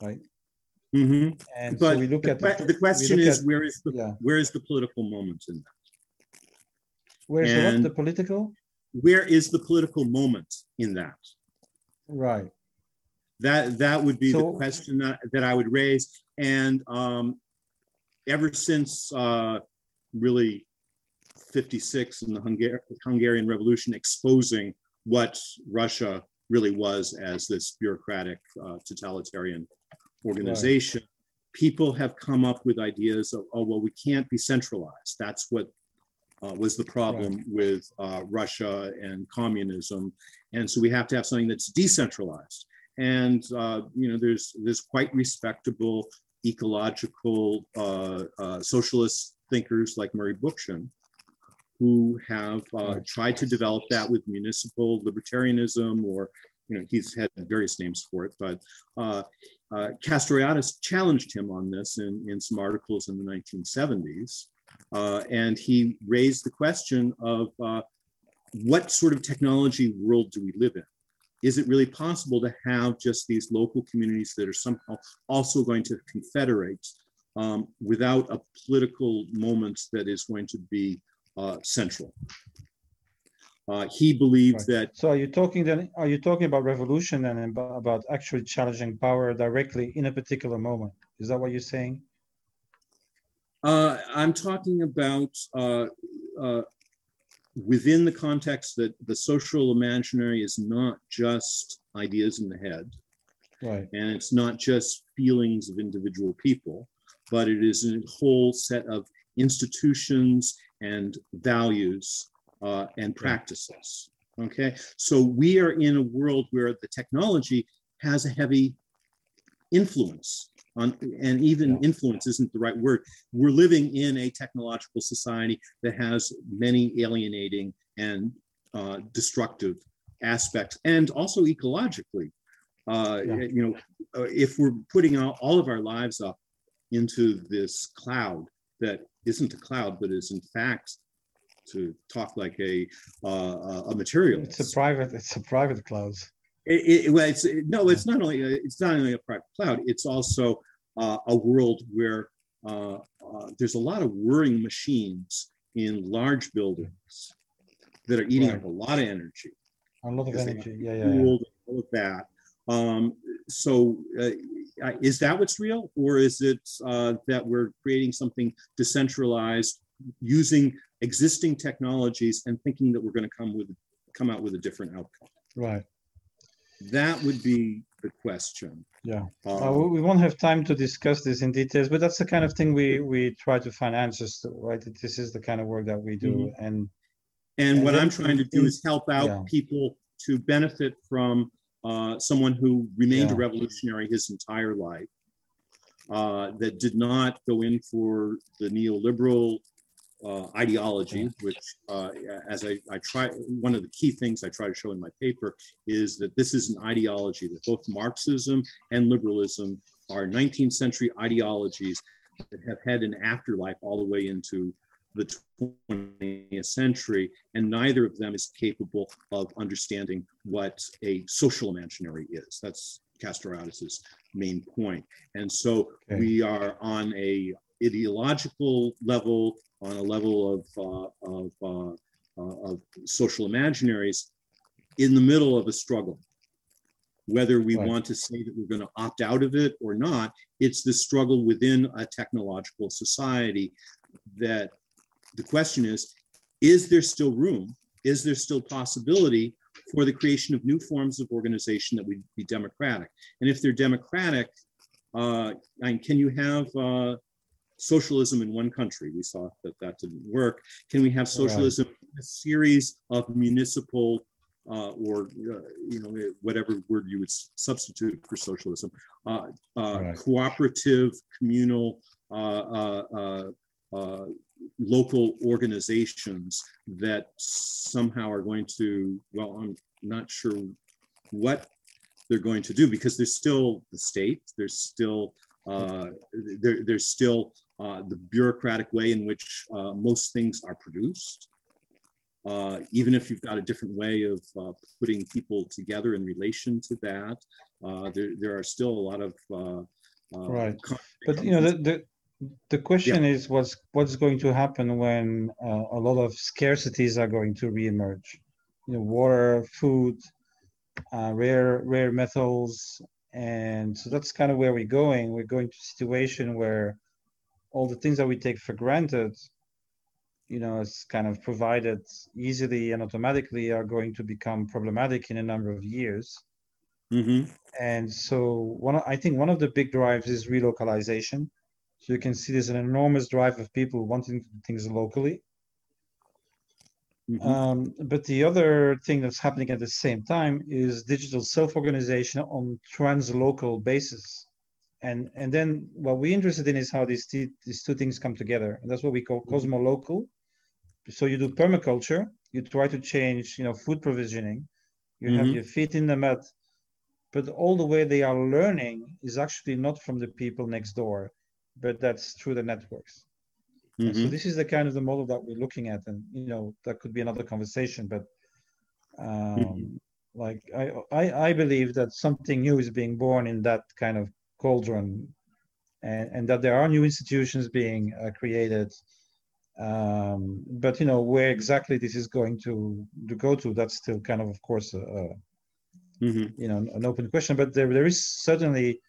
right? And but so we look at the question is where is the political moment in that? Where is the political moment in that? Right. That would be the question that I would raise. And ever since really 56 and the Hungarian Revolution exposing what Russia really was as this bureaucratic totalitarian organization. Right. People have come up with ideas of, oh, well, we can't be centralized. That's what was the problem right. with Russia and communism. And so we have to have something that's decentralized. And, you know, there's quite respectable ecological socialist thinkers like Murray Bookchin who have tried to develop that with municipal libertarianism, or, you know, he's had various names for it, but Castoriadis challenged him on this in some articles in the 1970s. And he raised the question of what sort of technology world do we live in? Is it really possible to have just these local communities that are somehow also going to confederate without a political moment that is going to be central? He believed right. that. So, are you talking about revolution and about actually challenging power directly in a particular moment? Is that what you're saying? I'm talking about. Within the context that the social imaginary is not just ideas in the head, right. and it's not just feelings of individual people, but it is a whole set of institutions and values and practices, okay? So we are in a world where the technology has a heavy influence on, and even influence isn't the right word. We're living in a technological society that has many alienating and destructive aspects, and also ecologically. You know, if we're putting all of our lives up into this cloud that isn't a cloud, but is in fact, to talk like a materialist. It's a private cloud. It's not only a private cloud. It's also a world where there's a lot of whirring machines in large buildings that are eating up a lot of energy. A lot of energy, all of that. So is that what's real, or is it that we're creating something decentralized using existing technologies and thinking that we're going to come out with a different outcome? Right. That would be the question. Yeah, we won't have time to discuss this in details, but that's the kind of thing we try to find answers to, right? This is the kind of work that we do. Mm-hmm. And what I'm trying to do is help out people to benefit from someone who remained a revolutionary his entire life, that did not go in for the neoliberal ideology, which as I try, one of the key things I try to show in my paper is that this is an ideology, that both Marxism and liberalism are 19th century ideologies that have had an afterlife all the way into the 20th century, and neither of them is capable of understanding what a social imaginary is. That's Castoriadis's main point. And so we are on a ideological level, on a level of social imaginaries, in the middle of a struggle. Whether we want to say that we're going to opt out of it or not, it's the struggle within a technological society that the question is there still room? Is there still possibility for the creation of new forms of organization that would be democratic? And if they're democratic, and can you have socialism in one country? We saw that didn't work. Can we have socialism in a series of municipal whatever word you would substitute for socialism, cooperative, communal, local organizations that somehow are going to, well, I'm not sure what they're going to do, because there's still the state, there's still the bureaucratic way in which most things are produced. Even if you've got a different way of putting people together in relation to that, there are still a lot of right. But you know, the question is what's going to happen when a lot of scarcities are going to reemerge. You know, water, food, rare metals. And so that's kind of where we're going. We're going to a situation where all the things that we take for granted is kind of provided easily and automatically are going to become problematic in a number of years. Mm-hmm. And so I think one of the big drives is relocalization. So you can see there's an enormous drive of people wanting things locally. Mm-hmm. But the other thing that's happening at the same time is digital self-organization on translocal basis. And then what we're interested in is how these two things come together. And that's what we call cosmolocal. So you do permaculture, you try to change, food provisioning, you mm-hmm. have your feet in the mud, but all the way they are learning is actually not from the people next door, but that's through the networks. Mm-hmm. So this is the kind of the model that we're looking at. And, that could be another conversation, but mm-hmm. I believe that something new is being born in that kind of cauldron, and that there are new institutions being created, but where exactly this is going to go to, that's still kind of course mm-hmm. An open question, but there is certainly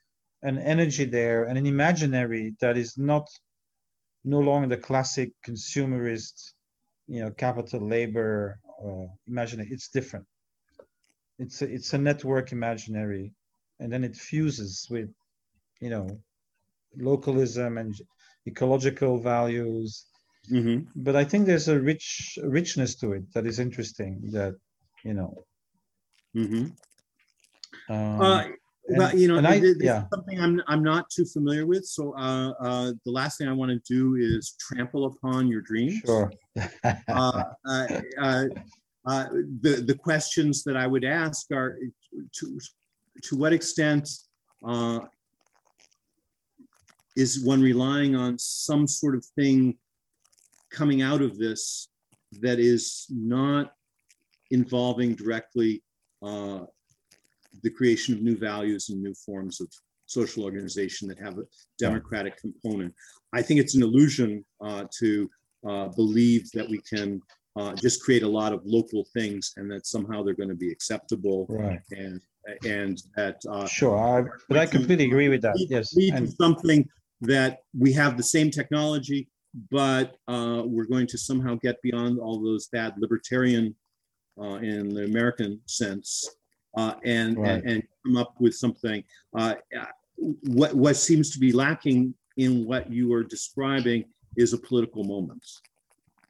an energy there and an imaginary that is no longer the classic consumerist capital labor imaginary. It's different, it's a network imaginary, and then it fuses with localism and ecological values. Mm-hmm. But I think there's a richness to it that is interesting that, Mm-hmm. Something I'm not too familiar with. So the last thing I want to do is trample upon your dreams. Sure. The questions that I would ask are to what extent is one relying on some sort of thing coming out of this that is not involving directly the creation of new values and new forms of social organization that have a democratic component? I think it's an illusion to believe that we can just create a lot of local things and that somehow they're going to be acceptable. Right. And that but I completely agree with that. Lead to something that we have the same technology, but we're going to somehow get beyond all those bad libertarian, in the American sense, and come up with something. What seems to be lacking in what you are describing is a political moment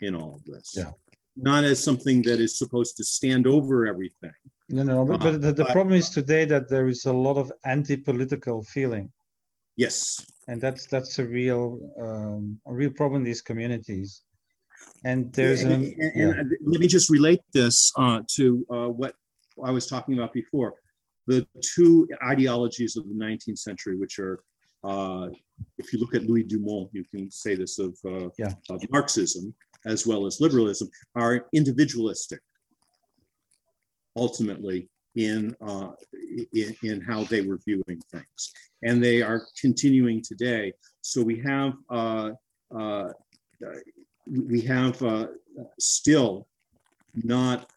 in all of this. Yeah. Not as something that is supposed to stand over everything. No, but the problem is today that there is a lot of anti-political feeling. Yes, and that's a real problem in these communities. And there's let me just relate this to what I was talking about before. The two ideologies of the 19th century, which are, if you look at Louis Dumont, you can say this of Marxism as well as liberalism, are individualistic. Ultimately, in how they were viewing things, and they are continuing today. So we have still not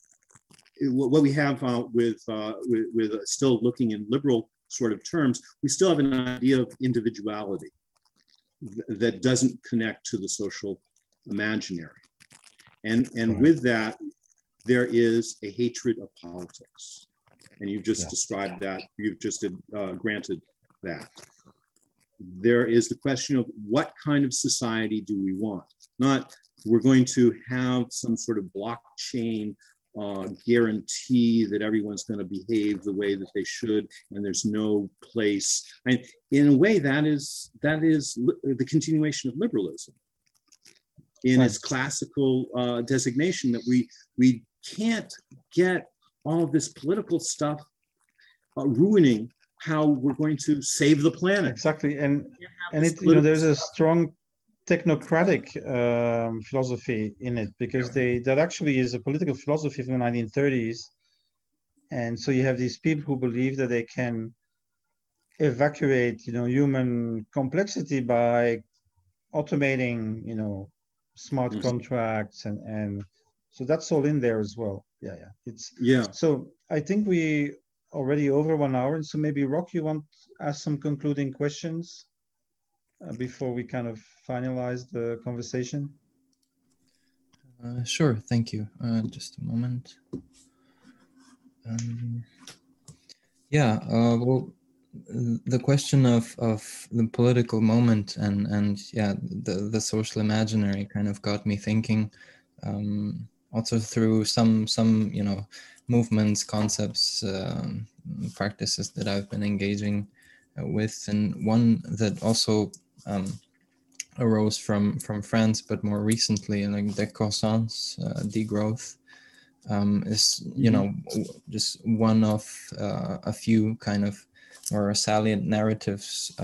what we have with still looking in liberal sort of terms. We still have an idea of individuality that doesn't connect to the social imaginary, and with that, there is a hatred of politics. And you've just described that. You've just granted that. There is the question of what kind of society do we want? Not we're going to have some sort of blockchain guarantee that everyone's going to behave the way that they should, and there's no place. And in a way, that is the continuation of liberalism in its classical designation, that we can't get all of this political stuff ruining how we're going to save the planet. Exactly, and it, there's a strong technocratic philosophy in it, because that actually is a political philosophy from the 1930s. And so you have these people who believe that they can evacuate, human complexity by automating, smart mm-hmm. contracts and so that's all in there as well. So I think we already over 1 hour, and so maybe Rock, you want to ask some concluding questions before we kind of finalize the conversation? Sure, thank you. Just a moment. Well, the question of the political moment and the social imaginary kind of got me thinking, also through some movements, concepts, practices that I've been engaging with, and one that also arose from France, but more recently, like décroissance, degrowth, is just one of a few kind of or salient narratives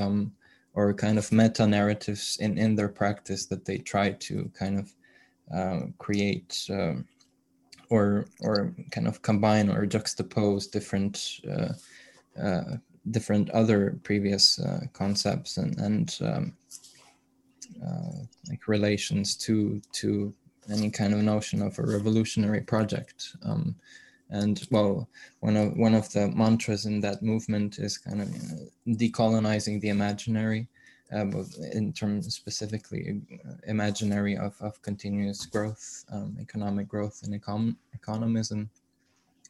or kind of meta narratives in their practice that they try to kind of create or kind of combine or juxtapose different different other previous concepts and like relations to any kind of notion of a revolutionary project. And well, one of the mantras in that movement is kind of decolonizing the imaginary, in terms specifically imaginary of continuous growth, economic growth and economism.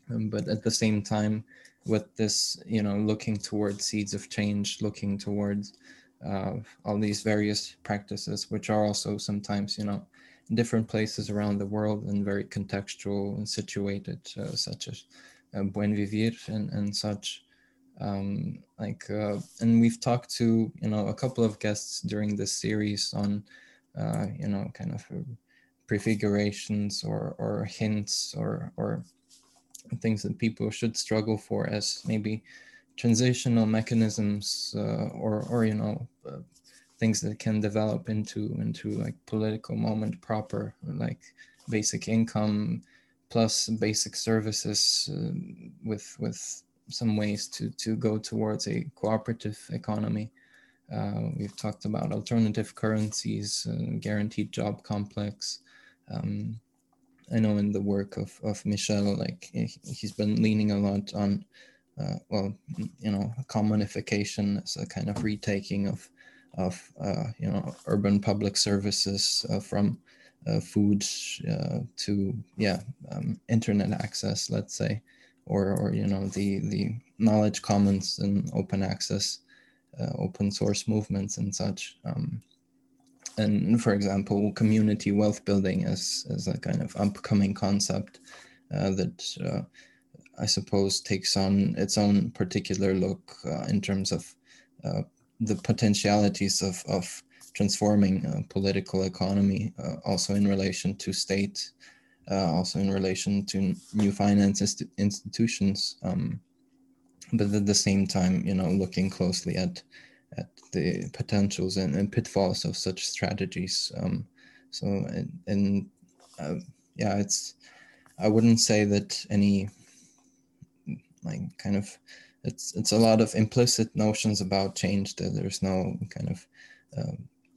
But at the same time, with this, looking towards seeds of change, looking towards all these various practices, which are also sometimes, different places around the world and very contextual and situated, such as Buen Vivir and such. And we've talked to, a couple of guests during this series on, kind of prefigurations or hints or things that people should struggle for as maybe transitional mechanisms or things that can develop into like political moment proper, like basic income plus basic services, with some ways to go towards a cooperative economy. We've talked about alternative currencies, guaranteed job complex. I know in the work of Michel, like he's been leaning a lot on, commodification as a kind of retaking of urban public services, from food to internet access, let's say, or the knowledge commons and open access, open source movements and such. And for example, community wealth building as a kind of upcoming concept that I suppose takes on its own particular look in terms of the potentialities of transforming political economy, also in relation to state, also in relation to new finance institutions, but at the same time, looking closely at the potentials and pitfalls of such strategies. I wouldn't say that any like kind of It's a lot of implicit notions about change, that there's no kind of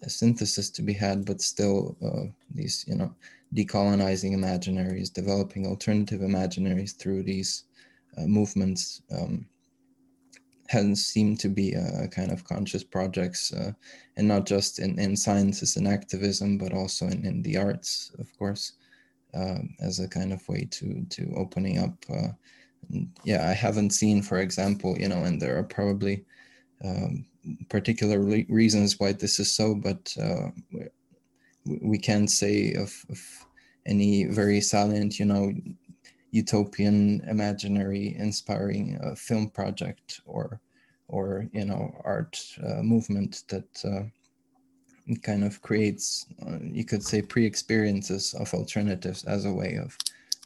a synthesis to be had, but still these, decolonizing imaginaries, developing alternative imaginaries through these movements has seemed to be a kind of conscious projects, and not just in sciences and activism, but also in the arts, of course, as a kind of way to opening up. I haven't seen, for example, and there are probably particular reasons why this is so, but we can't say of any very salient, utopian, imaginary, inspiring film project or art movement that kind of creates, you could say, pre-experiences of alternatives as a way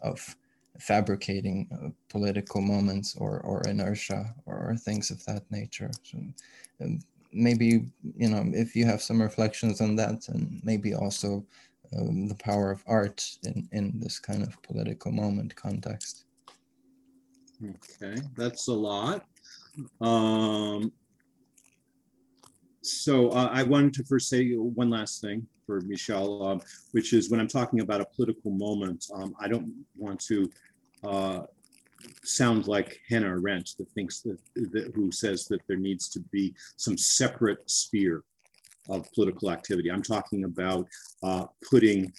of fabricating political moments or inertia or things of that nature. So, maybe, if you have some reflections on that, and maybe also the power of art in this kind of political moment context. Okay, that's a lot. So I wanted to first say one last thing for Michel, which is when I'm talking about a political moment, I don't want to sound like Hannah Arendt that thinks that who says that there needs to be some separate sphere of political activity. I'm talking about putting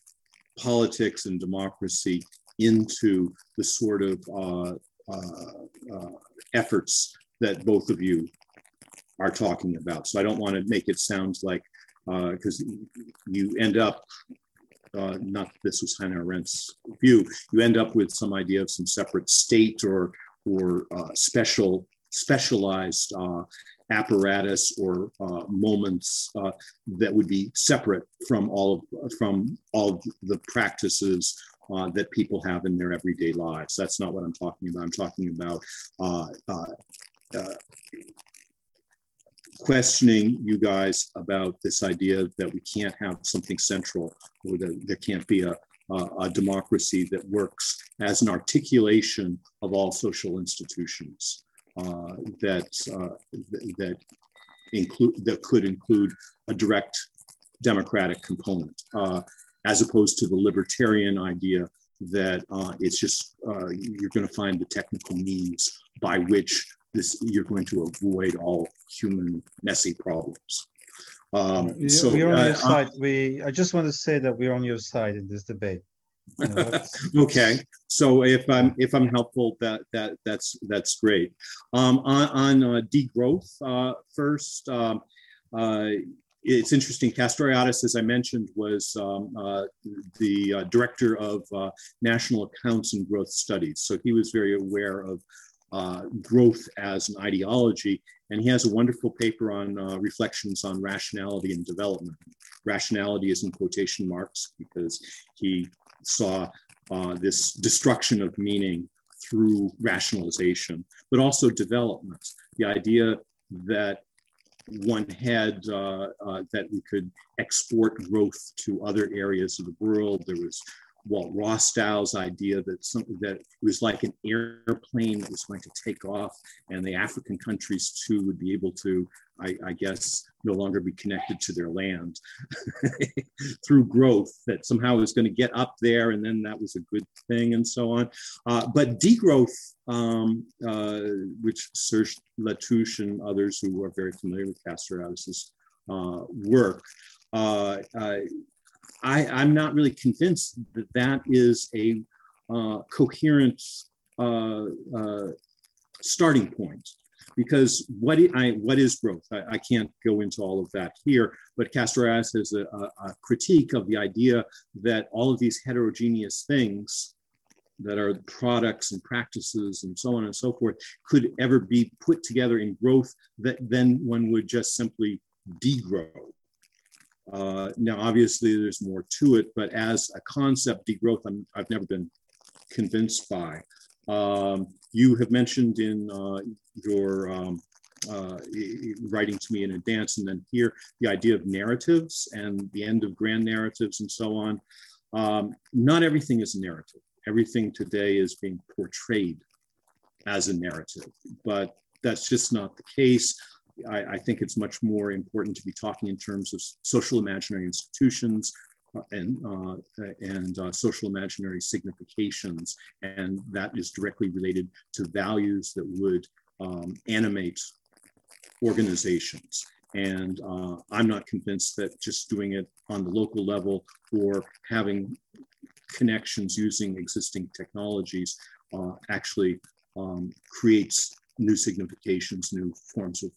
politics and democracy into the sort of efforts that both of you are talking about. So I don't want to make it sound like, because you end up, not this was Hannah Arendt's view, you end up with some idea of some separate state or specialized apparatus or moments that would be separate from all the practices that people have in their everyday lives. That's not what I'm talking about. I'm talking about questioning you guys about this idea that we can't have something central, or that there can't be a democracy that works as an articulation of all social institutions that could include a direct democratic component, as opposed to the libertarian idea that it's just you're going to find the technical means by which this, you're going to avoid all human messy problems. We're on your side. I just want to say that we're on your side in this debate. You know, okay, so if I'm helpful, that's great. On degrowth first, it's interesting. Castoriadis, as I mentioned, was the director of National Accounts and Growth Studies, so he was very aware of growth as an ideology. And he has a wonderful paper on reflections on rationality and development. Rationality is in quotation marks because he saw this destruction of meaning through rationalization, but also development. The idea that one had, that we could export growth to other areas of the world. There was Walt Rostow's idea that it was like an airplane that was going to take off, and the African countries too would be able to, I guess, no longer be connected to their land through growth, that somehow is going to get up there, and then that was a good thing, and so on. But degrowth, which Serge Latouche and others who are very familiar with Castoriadis' work, I'm not really convinced that that is a coherent starting point, because what is growth? I can't go into all of that here, but Castoriadis has a critique of the idea that all of these heterogeneous things that are products and practices and so on and so forth could ever be put together in growth that then one would just simply degrow. Now, obviously, there's more to it, but as a concept, degrowth, I've never been convinced by. You have mentioned in your writing to me in advance and then here, the idea of narratives and the end of grand narratives and so on. Not everything is a narrative. Everything today is being portrayed as a narrative, but that's just not the case. I think it's much more important to be talking in terms of social imaginary institutions and social imaginary significations, and that is directly related to values that would animate organizations. And I'm not convinced that just doing it on the local level or having connections using existing technologies actually creates new significations, new forms of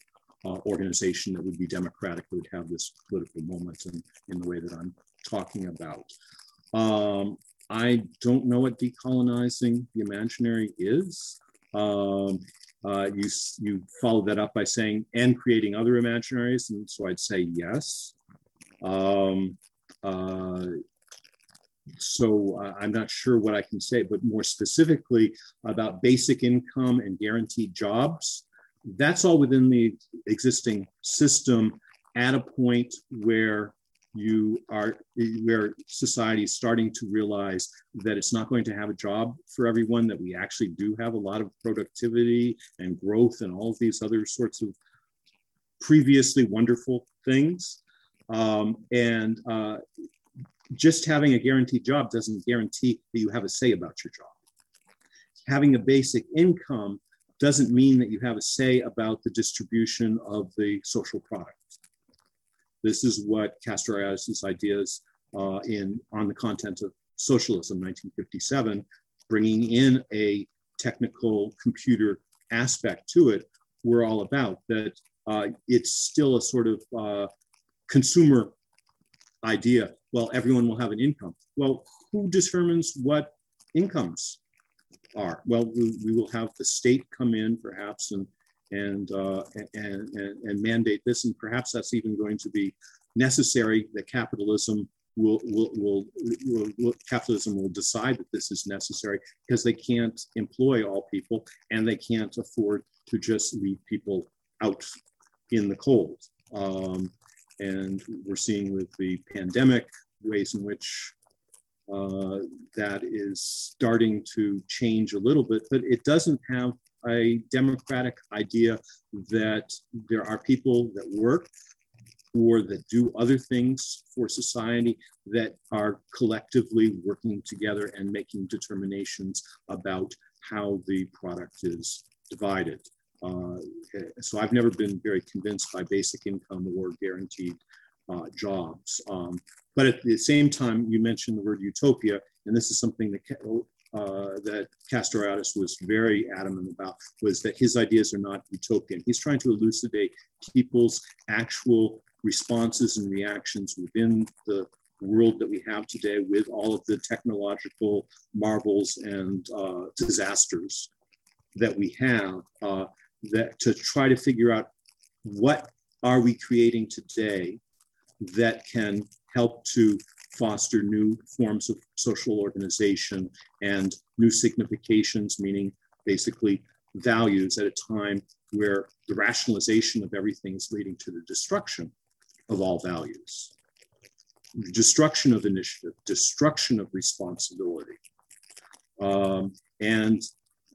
organization that would be democratic, would have this political moment in the way that I'm talking about. I don't know what decolonizing the imaginary is. You followed that up by saying, and creating other imaginaries, and so I'd say yes. So I'm not sure what I can say, but more specifically about basic income and guaranteed jobs. That's all within the existing system at a point where society is starting to realize that it's not going to have a job for everyone, that we actually do have a lot of productivity and growth and all of these other sorts of previously wonderful things. And just having a guaranteed job doesn't guarantee that you have a say about your job. Having a basic income doesn't mean that you have a say about the distribution of the social product. This is what Castoriadis' ideas on the content of socialism, 1957, bringing in a technical computer aspect to it, we're all about, that it's still a sort of consumer idea. Well, everyone will have an income. Well, who determines what incomes are? Well, we will have the state come in perhaps and mandate this, and perhaps that's even going to be necessary, that capitalism will decide that this is necessary, because they can't employ all people and they can't afford to just leave people out in the cold. And we're seeing with the pandemic ways in which that is starting to change a little bit, but it doesn't have a democratic idea that there are people that work or that do other things for society that are collectively working together and making determinations about how the product is divided. So I've never been very convinced by basic income or guaranteed jobs. But at the same time, you mentioned the word utopia, and this is something that Castoriadis was very adamant about, was that his ideas are not utopian. He's trying to elucidate people's actual responses and reactions within the world that we have today, with all of the technological marvels and disasters that we have, that to try to figure out what are we creating today that can help to foster new forms of social organization and new significations, meaning basically values, at a time where the rationalization of everything is leading to the destruction of all values, destruction of initiative, destruction of responsibility. And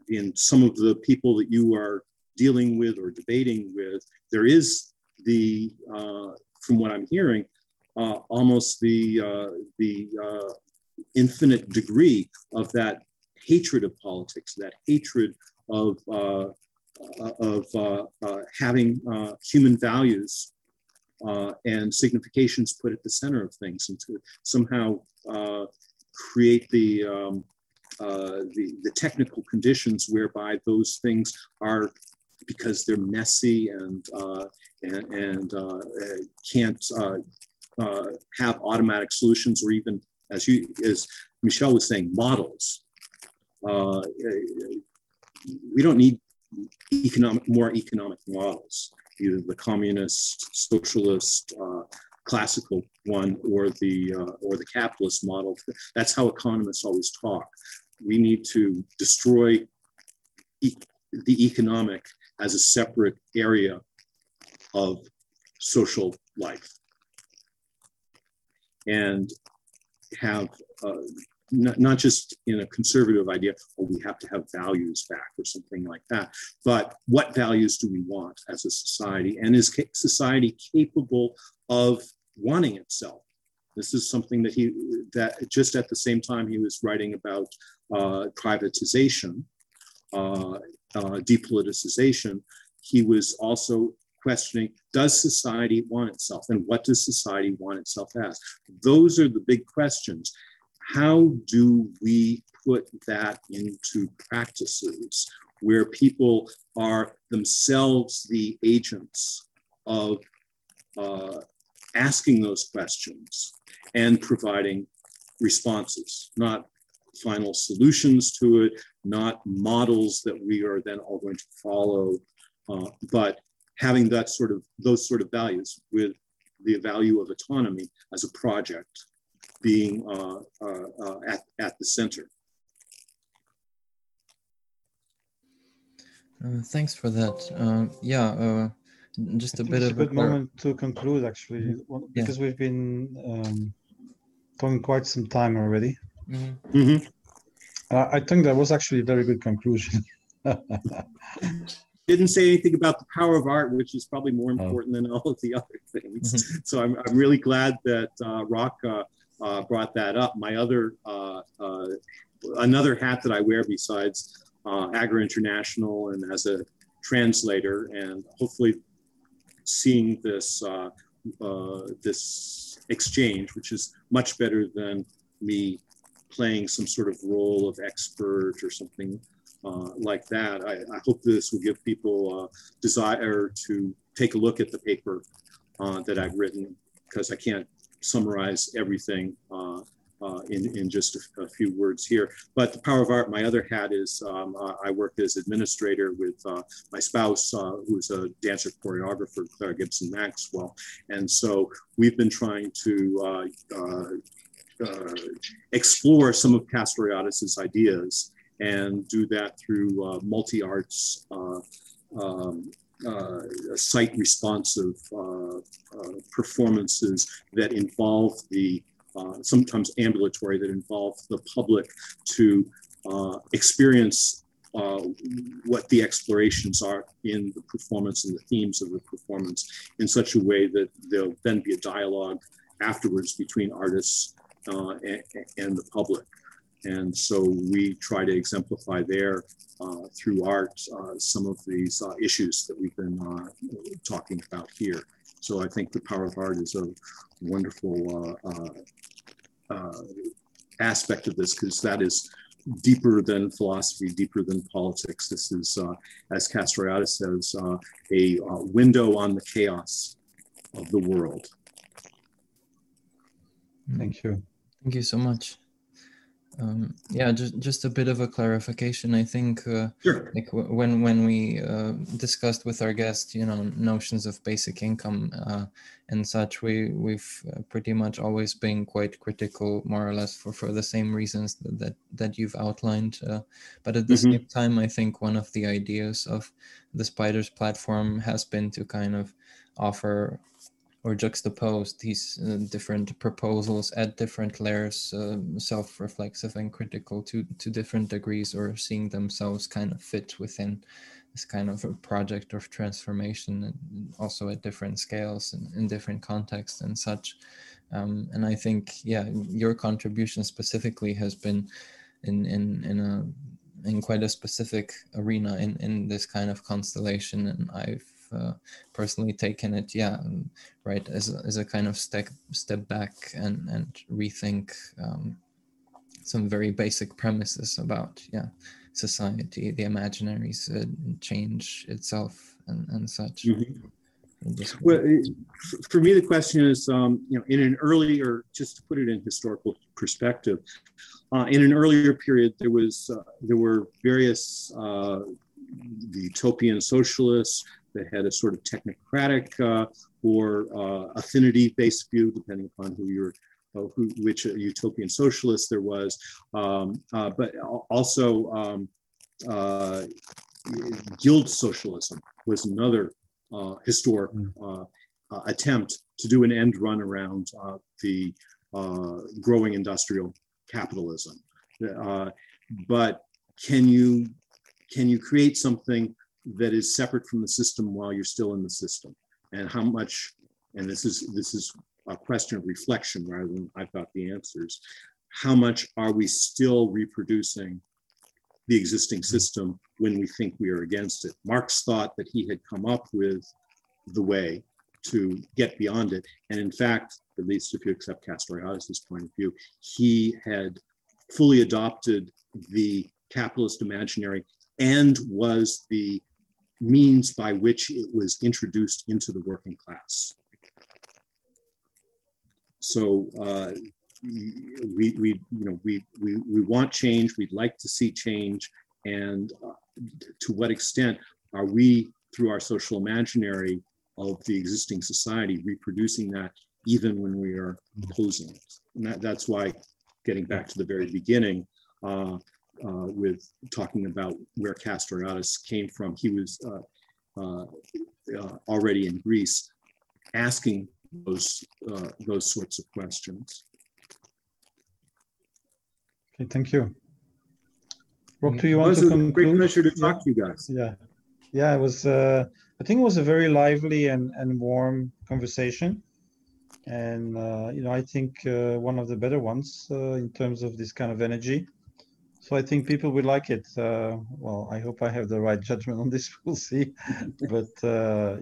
in some of the people that you are dealing with or debating with, there is the, from what I'm hearing, almost the infinite degree of that hatred of politics, that hatred of having human values and significations put at the center of things, and to somehow create the technical conditions whereby those things are, because they're messy and can't have automatic solutions, or even, as Michelle was saying, models. We don't need more economic models, either the communist, socialist, classical one, or the capitalist model. That's how economists always talk. We need to destroy the economic as a separate area of social life, and have not just in a conservative idea, oh, we have to have values back or something like that, but what values do we want as a society? And is society capable of wanting itself? This is something that just at the same time he was writing about privatization, depoliticization, he was also questioning, does society want itself, and what does society want itself as? Those are the big questions. How do we put that into practices where people are themselves the agents of asking those questions and providing responses, not final solutions to it, not models that we are then all going to follow, but having that sort of, those sort of values, with the value of autonomy as a project being at the center. Thanks for that. Just a bit of a good moment to conclude, actually, because we've been going quite some time already. Mm-hmm. Mm-hmm. I think that was actually a very good conclusion. Didn't say anything about the power of art, which is probably more important than all of the other things. Mm-hmm. So I'm really glad that Rocca brought that up. My other, another hat that I wear besides Agora International and as a translator, and hopefully seeing this this exchange, which is much better than me playing some sort of role of expert or something like that. I hope this will give people a desire to take a look at the paper that I've written, because I can't summarize everything in just a few words here. But the power of art, my other hat is I work as administrator with my spouse, who's a dancer choreographer, Clara Gibson Maxwell. And so we've been trying to explore some of Castoriadis's ideas and do that through multi-arts site responsive performances that involve the sometimes ambulatory, that involve the public to experience what the explorations are in the performance and the themes of the performance in such a way that there'll then be a dialogue afterwards between artists and the public. And so we try to exemplify there through art some of these issues that we've been talking about here. So I think the power of art is a wonderful aspect of this, because that is deeper than philosophy, deeper than politics. This is, as Castoriadis says, a window on the chaos of the world. Thank you. Thank you so much. Yeah, just a bit of a clarification. I think sure. Like when we discussed with our guest, you know, notions of basic income and such, we've pretty much always been quite critical, more or less, for the same reasons that you've outlined. But at the mm-hmm. same time, I think one of the ideas of the Spiders platform has been to kind of offer or juxtapose these different proposals at different layers, self-reflexive and critical to different degrees, or seeing themselves kind of fit within this kind of a project of transformation, and also at different scales and in different contexts and such. And I think, yeah, your contribution specifically has been in quite a specific arena in this kind of constellation, and I've personally taken it, yeah, right, as a kind of step back and rethink some very basic premises about, yeah, society, the imaginaries, change itself and such. Mm-hmm. Well, for me, the question is, you know, in an earlier, just to put it in historical perspective, in an earlier period, there were various utopian socialists that had a sort of technocratic or affinity-based view, depending upon which utopian socialist there was, but also guild socialism was another historic attempt to do an end run around the growing industrial capitalism. But can you create something that is separate from the system while you're still in the system? And how much, and this is a question of reflection rather than I've got the answers, how much are we still reproducing the existing system when we think we are against it? Marx thought that he had come up with the way to get beyond it. And in fact, at least if you accept Castoriadis' point of view, he had fully adopted the capitalist imaginary and was the means by which it was introduced into the working class. So we want change. We'd like to see change, and to what extent are we, through our social imaginary of the existing society, reproducing that even when we are opposing it? And that's why, getting back to the very beginning, with talking about where Castoriadis came from, he was already in Greece asking those sorts of questions. Okay, thank you. Rob, do you want to conclude? It was a great pleasure to talk to you guys. Yeah, it was. I think it was a very lively and warm conversation, and you know, I think one of the better ones in terms of this kind of energy. So I think people would like it. Well, I hope I have the right judgment on this. We'll see. But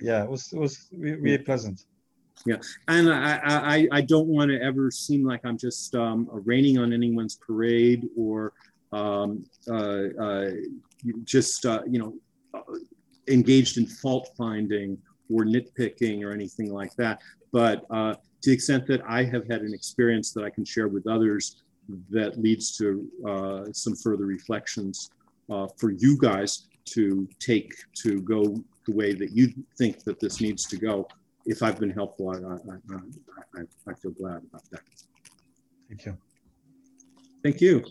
yeah, it was really pleasant. Yeah, and I don't want to ever seem like I'm just raining on anyone's parade or just engaged in fault finding or nitpicking or anything like that. But to the extent that I have had an experience that I can share with others that leads to some further reflections for you guys to take to go the way that you think that this needs to go. If I've been helpful, I feel glad about that. Thank you. Thank you.